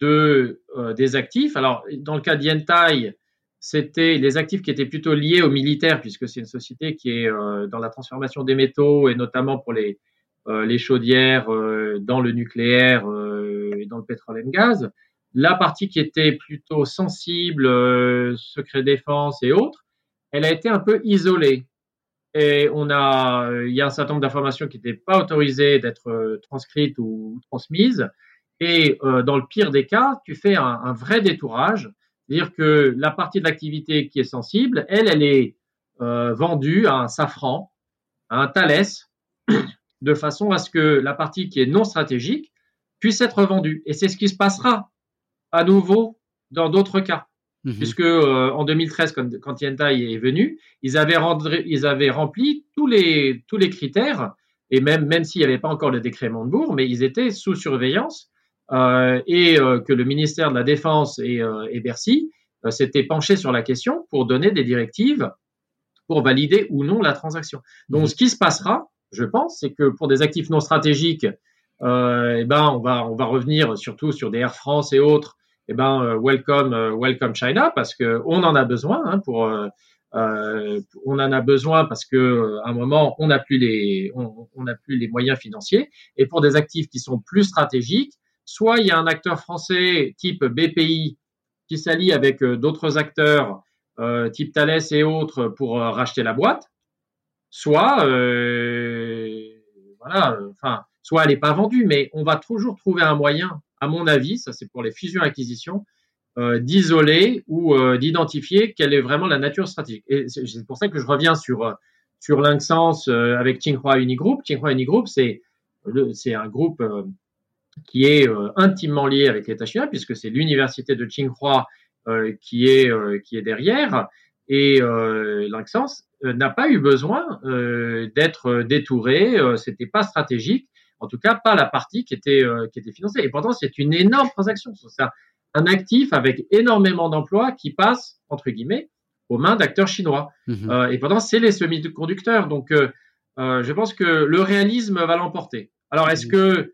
de euh, des actifs. Alors dans le cas de Yantai, c'était les actifs qui étaient plutôt liés aux militaires, puisque c'est une société qui est euh, dans la transformation des métaux et notamment pour les Euh, les chaudières euh, dans le nucléaire euh, et dans le pétrole et gaz, la partie qui était plutôt sensible, euh, secret défense et autres, elle a été un peu isolée. Et on a, euh, il y a un certain nombre d'informations qui n'étaient pas autorisées d'être euh, transcrites ou transmises. Et euh, dans le pire des cas, tu fais un, un vrai détourage. C'est-à-dire que la partie de l'activité qui est sensible, elle, elle est euh, vendue à un Safran, à un Thales, de façon à ce que la partie qui est non stratégique puisse être vendue. Et c'est ce qui se passera à nouveau dans d'autres cas. Mmh. Puisque euh, en deux mille treize, quand, quand Yantai est venu, ils avaient, rendu, ils avaient rempli tous les, tous les critères, et même, même s'il n'y avait pas encore le décret Montebourg, mais ils étaient sous surveillance, euh, et euh, que le ministère de la Défense et, euh, et Bercy euh, s'étaient penchés sur la question pour donner des directives pour valider ou non la transaction. Donc, ce qui se passera, je pense, c'est que pour des actifs non stratégiques, euh, eh ben, on va, on va revenir surtout sur des Air France et autres. Eh ben, euh, welcome, euh, welcome China, parce que on en a besoin. Hein, pour, euh, euh, on en a besoin parce que euh, à un moment, on n'a plus les, on, on n'a plus les moyens financiers. Et pour des actifs qui sont plus stratégiques, soit il y a un acteur français type B P I qui s'allie avec euh, d'autres acteurs. Euh, type Thales et autres pour euh, racheter la boîte, soit, euh, voilà, enfin, euh, soit elle n'est pas vendue, mais on va toujours trouver un moyen, à mon avis, ça c'est pour les fusions-acquisitions, euh, d'isoler ou euh, d'identifier quelle est vraiment la nature stratégique. Et c'est, c'est pour ça que je reviens sur sur Linxens euh, avec Tsinghua Uni Group. Tsinghua Uni Group, c'est le, c'est un groupe euh, qui est euh, intimement lié avec l'État chinois puisque c'est l'université de Tsinghua Euh, qui est euh, qui est derrière et euh, Linxens euh, n'a pas eu besoin euh, d'être détouré, euh, c'était pas stratégique, en tout cas pas la partie qui était euh, qui était financée. Et pourtant c'est une énorme transaction, c'est un, un actif avec énormément d'emplois qui passe entre guillemets aux mains d'acteurs chinois. Mmh. Euh, et pourtant c'est les semi-conducteurs, donc euh, euh, je pense que le réalisme va l'emporter. Alors est-ce mmh. que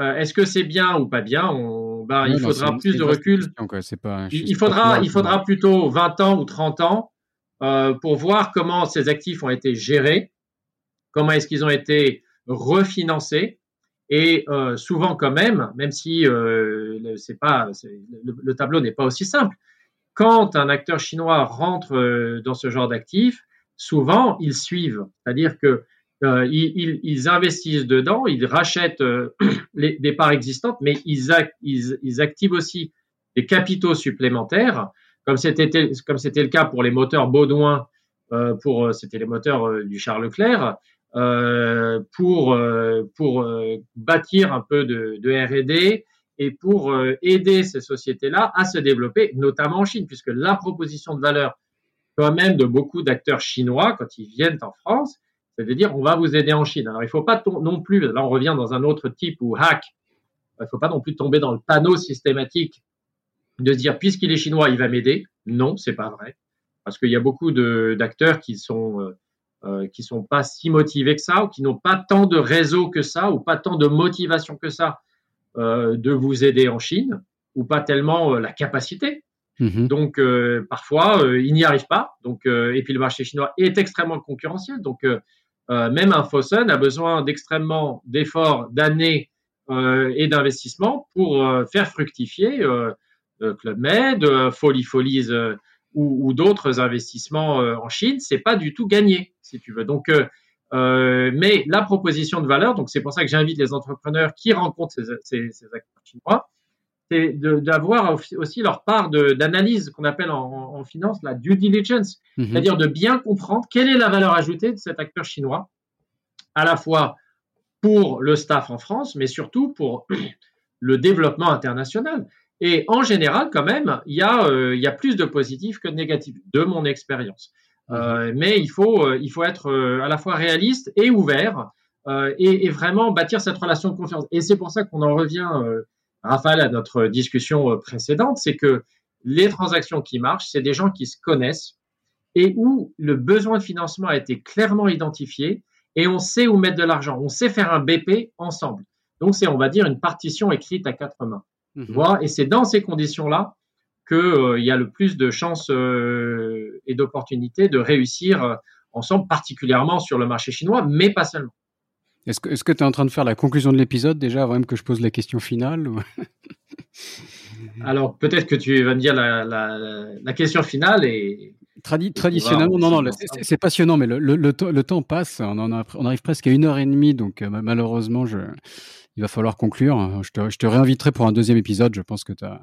euh, est-ce que c'est bien ou pas bien? On Ben, non, il faudra non, plus de recul. Quoi, c'est pas, il, il, faudra, il faudra plutôt vingt ans ou trente ans euh, pour voir comment ces actifs ont été gérés, comment est-ce qu'ils ont été refinancés. Et euh, souvent quand même, même si euh, c'est pas, c'est, le, le tableau n'est pas aussi simple, quand un acteur chinois rentre euh, dans ce genre d'actifs, souvent ils suivent. C'est-à-dire que Euh, ils, ils investissent dedans, ils rachètent euh, les, des parts existantes, mais ils, a, ils, ils activent aussi des capitaux supplémentaires, comme c'était, comme c'était le cas pour les moteurs Baudouin, euh, pour, c'était les moteurs euh, du Charles Leclerc, euh, pour, euh, pour euh, bâtir un peu de, de R et D et pour euh, aider ces sociétés-là à se développer, notamment en Chine, puisque la proposition de valeur quand même de beaucoup d'acteurs chinois, quand ils viennent en France, c'est-à-dire, on va vous aider en Chine. Alors, il ne faut pas t- non plus, là, on revient dans un autre type ou hack, il ne faut pas non plus tomber dans le panneau systématique de se dire, puisqu'il est chinois, il va m'aider. Non, ce n'est pas vrai. Parce qu'il y a beaucoup de, d'acteurs qui ne sont, euh, qui sont pas si motivés que ça, ou qui n'ont pas tant de réseau que ça, ou pas tant de motivation que ça euh, de vous aider en Chine, ou pas tellement euh, la capacité. Mmh. Donc, euh, parfois, euh, ils n'y arrivent pas. Donc, euh, et puis, le marché chinois est extrêmement concurrentiel. Donc, euh, Euh, même un Fosun a besoin d'extrêmement d'efforts, d'années euh, et d'investissements pour euh, faire fructifier euh, euh, Club Med, euh, Folie Folies euh, ou, ou d'autres investissements euh, en Chine. C'est pas du tout gagné, si tu veux. Donc, euh, euh, mais la proposition de valeur, donc c'est pour ça que j'invite les entrepreneurs qui rencontrent ces, ces, ces acteurs chinois, c'est de, d'avoir aussi leur part de, d'analyse qu'on appelle en, en finance la due diligence, mmh. c'est-à-dire de bien comprendre quelle est la valeur ajoutée de cet acteur chinois, à la fois pour le staff en France, mais surtout pour le développement international. Et en général, quand même, il y a, euh, il y a plus de positifs que de négatifs, de mon expérience. Mmh. Euh, mais il faut, euh, il faut être euh, à la fois réaliste et ouvert euh, et, et vraiment bâtir cette relation de confiance. Et c'est pour ça qu'on en revient... Euh, Raphaël, à notre discussion précédente, c'est que les transactions qui marchent, c'est des gens qui se connaissent et où le besoin de financement a été clairement identifié et on sait où mettre de l'argent. On sait faire un B P ensemble. Donc, c'est, on va dire, une partition écrite à quatre mains. Mmh. Tu vois ? Et c'est dans ces conditions-là qu'il euh, y a le plus de chances euh, et d'opportunités de réussir euh, ensemble, particulièrement sur le marché chinois, mais pas seulement. Est-ce que tu es en train de faire la conclusion de l'épisode déjà, avant même que je pose la question finale ou... Alors, peut-être que tu vas me dire la, la, la question finale et... Tradi- traditionnellement, non, non, le, c'est, c'est passionnant, mais le, le, le, temps, le temps passe, on, en a, on arrive presque à une heure et demie, donc euh, malheureusement, je, il va falloir conclure. Je te, je te réinviterai pour un deuxième épisode, je pense que t'as,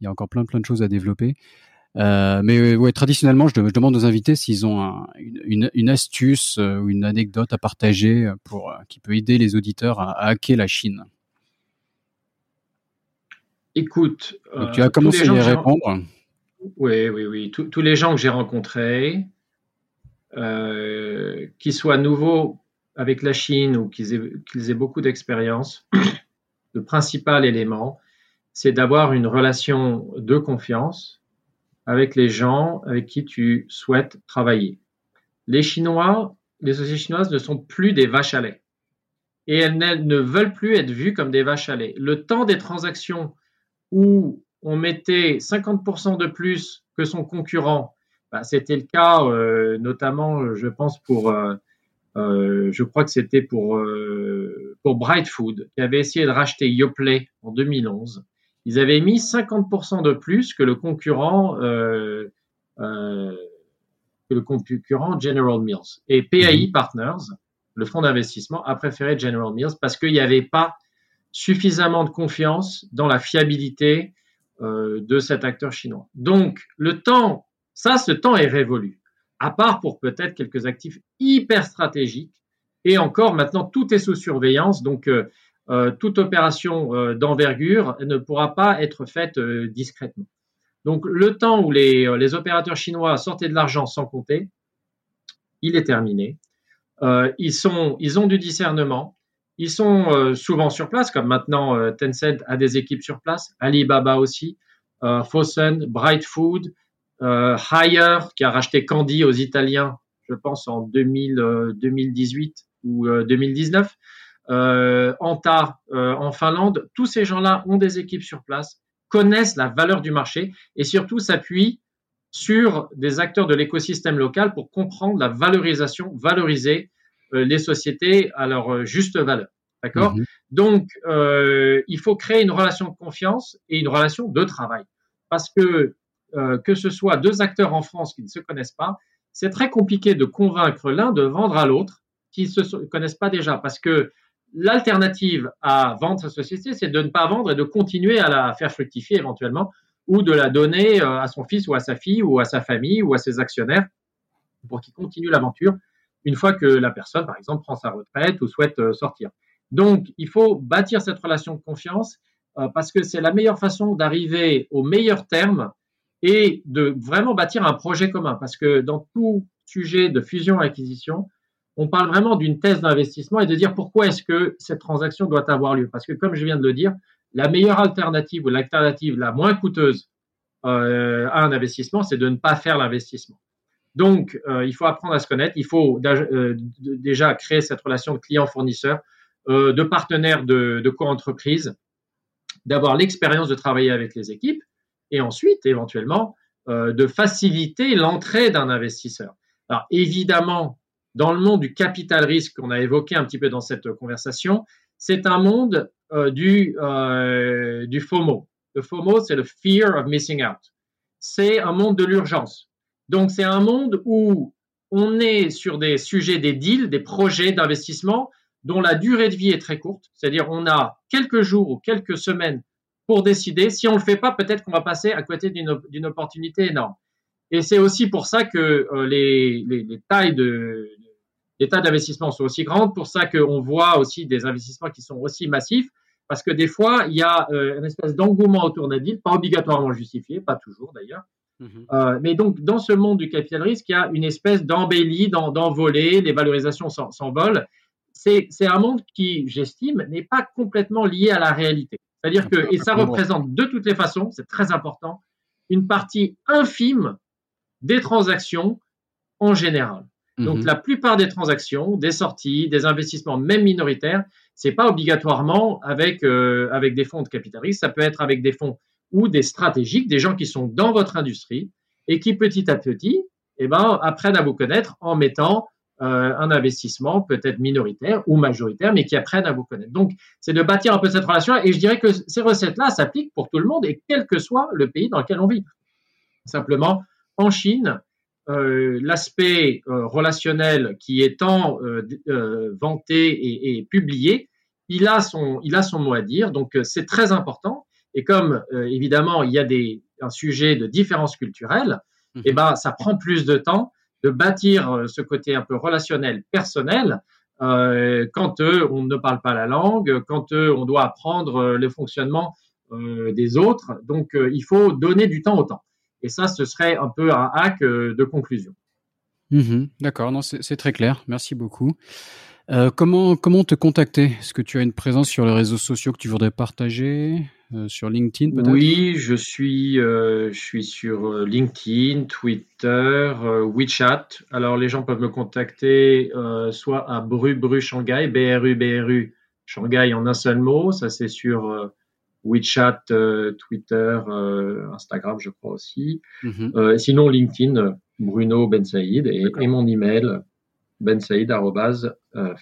il y a encore plein, plein de choses à développer. Euh, mais ouais, traditionnellement, je, je demande aux invités s'ils ont un, une, une astuce euh, ou une anecdote à partager pour, euh, qui peut aider les auditeurs à, à hacker la Chine. Écoute, donc, tu as euh, commencé à y répondre. Oui, oui, oui. Tous, tous les gens que j'ai rencontrés, euh, qu'ils soient nouveaux avec la Chine ou qu'ils aient, qu'ils aient beaucoup d'expérience, le principal élément, c'est d'avoir une relation de confiance avec les gens avec qui tu souhaites travailler. Les Chinois, les sociétés chinoises ne sont plus des vaches à lait et elles ne veulent plus être vues comme des vaches à lait. Le temps des transactions où on mettait cinquante pour cent de plus que son concurrent, ben, c'était le cas euh, notamment, je pense, pour, euh, euh, je crois que c'était pour, euh, pour Bright Food, qui avait essayé de racheter Yoplait en deux mille onze. Ils avaient mis cinquante pour cent de plus que le concurrent, euh, euh, que le concurrent General Mills. Et P A I Partners, le fonds d'investissement, a préféré General Mills parce qu'il n'y avait pas suffisamment de confiance dans la fiabilité euh, de cet acteur chinois. Donc, le temps, ça, ce temps est révolu. À part pour peut-être quelques actifs hyper stratégiques. Et encore, maintenant, tout est sous surveillance. Donc, euh, Euh, toute opération euh, d'envergure ne pourra pas être faite euh, discrètement. Donc, le temps où les, euh, les opérateurs chinois sortaient de l'argent sans compter, il est terminé. Euh, ils, sont, ils ont du discernement. Ils sont euh, souvent sur place, comme maintenant euh, Tencent a des équipes sur place, Alibaba aussi, euh, Fosun, Bright Food, euh, Hire, qui a racheté Candy aux Italiens, je pense, en deux mille, euh, deux mille dix-huit ou euh, deux mille dix-neuf. Euh, Anta euh, en Finlande, tous ces gens-là ont des équipes sur place, connaissent la valeur du marché et surtout s'appuient sur des acteurs de l'écosystème local pour comprendre la valorisation, valoriser euh, les sociétés à leur juste valeur. D'accord ? Mmh. Donc, euh, il faut créer une relation de confiance et une relation de travail parce que euh, que ce soit deux acteurs en France qui ne se connaissent pas, c'est très compliqué de convaincre l'un de vendre à l'autre qui ne se connaissent pas déjà parce que l'alternative à vendre sa société, c'est de ne pas vendre et de continuer à la faire fructifier éventuellement ou de la donner à son fils ou à sa fille ou à sa famille ou à ses actionnaires pour qu'ils continuent l'aventure une fois que la personne, par exemple, prend sa retraite ou souhaite sortir. Donc, il faut bâtir cette relation de confiance parce que c'est la meilleure façon d'arriver aux meilleurs termes et de vraiment bâtir un projet commun parce que dans tout sujet de fusion-acquisition, on parle vraiment d'une thèse d'investissement et de dire pourquoi est-ce que cette transaction doit avoir lieu. Parce que, comme je viens de le dire, la meilleure alternative ou l'alternative la moins coûteuse euh, à un investissement, c'est de ne pas faire l'investissement. Donc, euh, il faut apprendre à se connaître. Il faut euh, déjà créer cette relation de client-fournisseur, euh, de partenaire de, de co-entreprise, d'avoir l'expérience de travailler avec les équipes et ensuite, éventuellement, euh, de faciliter l'entrée d'un investisseur. Alors, évidemment, dans le monde du capital risque qu'on a évoqué un petit peu dans cette conversation, c'est un monde euh, du, euh, du FOMO. Le FOMO, c'est le fear of missing out. C'est un monde de l'urgence. Donc, c'est un monde où on est sur des sujets, des deals, des projets d'investissement dont la durée de vie est très courte. C'est-à-dire, on a quelques jours ou quelques semaines pour décider. Si on ne le fait pas, peut-être qu'on va passer à côté d'une, d'une opportunité énorme. Et c'est aussi pour ça que euh, les, les, les tailles de les tailles d'investissement sont aussi grandes, pour ça qu'on voit aussi des investissements qui sont aussi massifs, parce que des fois, il y a euh, une espèce d'engouement autour d'un deal, pas obligatoirement justifié, pas toujours d'ailleurs. Mm-hmm. Euh, mais donc, dans ce monde du capital risque, il y a une espèce d'embellie, d'en, d'envolée, les valorisations s'en, s'envolent. C'est, c'est un monde qui, j'estime, n'est pas complètement lié à la réalité. C'est-à-dire que, et ça représente de toutes les façons, c'est très important, une partie infime des transactions en général. Donc, mmh. la plupart des transactions, des sorties, des investissements, même minoritaires, c'est pas obligatoirement avec, euh, avec des fonds de capital risque. Ça peut être avec des fonds ou des stratégiques, des gens qui sont dans votre industrie et qui, petit à petit, eh ben, apprennent à vous connaître en mettant euh, un investissement peut-être minoritaire ou majoritaire, mais qui apprennent à vous connaître. Donc, c'est de bâtir un peu cette relation-là. Et je dirais que ces recettes-là s'appliquent pour tout le monde et quel que soit le pays dans lequel on vit. Simplement, en Chine, euh, l'aspect euh, relationnel qui est tant euh, euh, vanté et, et publié, il a son, il a son mot à dire. Donc, euh, c'est très important. Et comme, euh, évidemment, il y a des, un sujet de différence culturelle, mmh. eh ben, ça prend plus de temps de bâtir euh, ce côté un peu relationnel, personnel, euh, quand euh, on ne parle pas la langue, quand euh, on doit apprendre euh, le fonctionnement euh, des autres. Donc, euh, il faut donner du temps au temps. Et ça, ce serait un peu un hack euh, de conclusion. Mmh. D'accord, non, c'est, c'est très clair. Merci beaucoup. Euh, comment, comment te contacter ? Est-ce que tu as une présence sur les réseaux sociaux que tu voudrais partager ? Euh, sur LinkedIn peut-être ? Oui, je suis, euh, je suis sur LinkedIn, Twitter, euh, WeChat. Alors, les gens peuvent me contacter euh, soit à BruBru Shanghai, B R U B R U Shanghai en un seul mot. Ça, c'est sur euh, WeChat, euh, Twitter, euh, Instagram, je crois aussi. Mm-hmm. Euh, sinon, LinkedIn, Bruno Ben Bensaïd et, et mon email, bensaïd arobase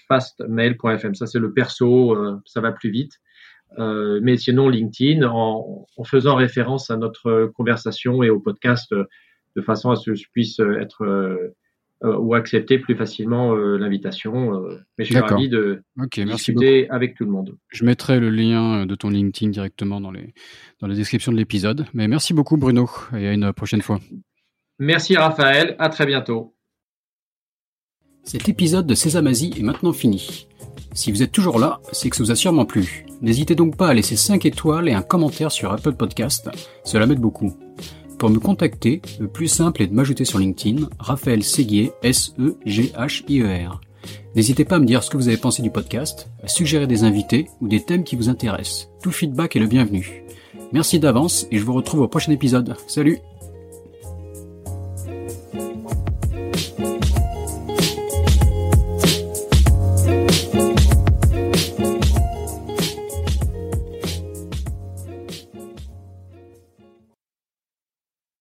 fastmail point f m. Ça, c'est le perso, euh, ça va plus vite. Euh, mais sinon LinkedIn, en, en faisant référence à notre conversation et au podcast, euh, de façon à ce que je puisse être euh, euh, ou accepter plus facilement euh, l'invitation. Euh, mais je suis D'accord. ravi de okay, discuter avec tout le monde. Je mettrai le lien de ton LinkedIn directement dans les dans la description de l'épisode. Mais merci beaucoup Bruno et à une prochaine fois. Merci Raphaël, à très bientôt. Cet épisode de Sésame Asie est maintenant fini. Si vous êtes toujours là, c'est que ça vous a sûrement plu. N'hésitez donc pas à laisser cinq étoiles et un commentaire sur Apple Podcast, cela m'aide beaucoup. Pour me contacter, le plus simple est de m'ajouter sur LinkedIn, Raphaël Seyé, S E G H I E R. N'hésitez pas à me dire ce que vous avez pensé du podcast, à suggérer des invités ou des thèmes qui vous intéressent. Tout feedback est le bienvenu. Merci d'avance et je vous retrouve au prochain épisode. Salut !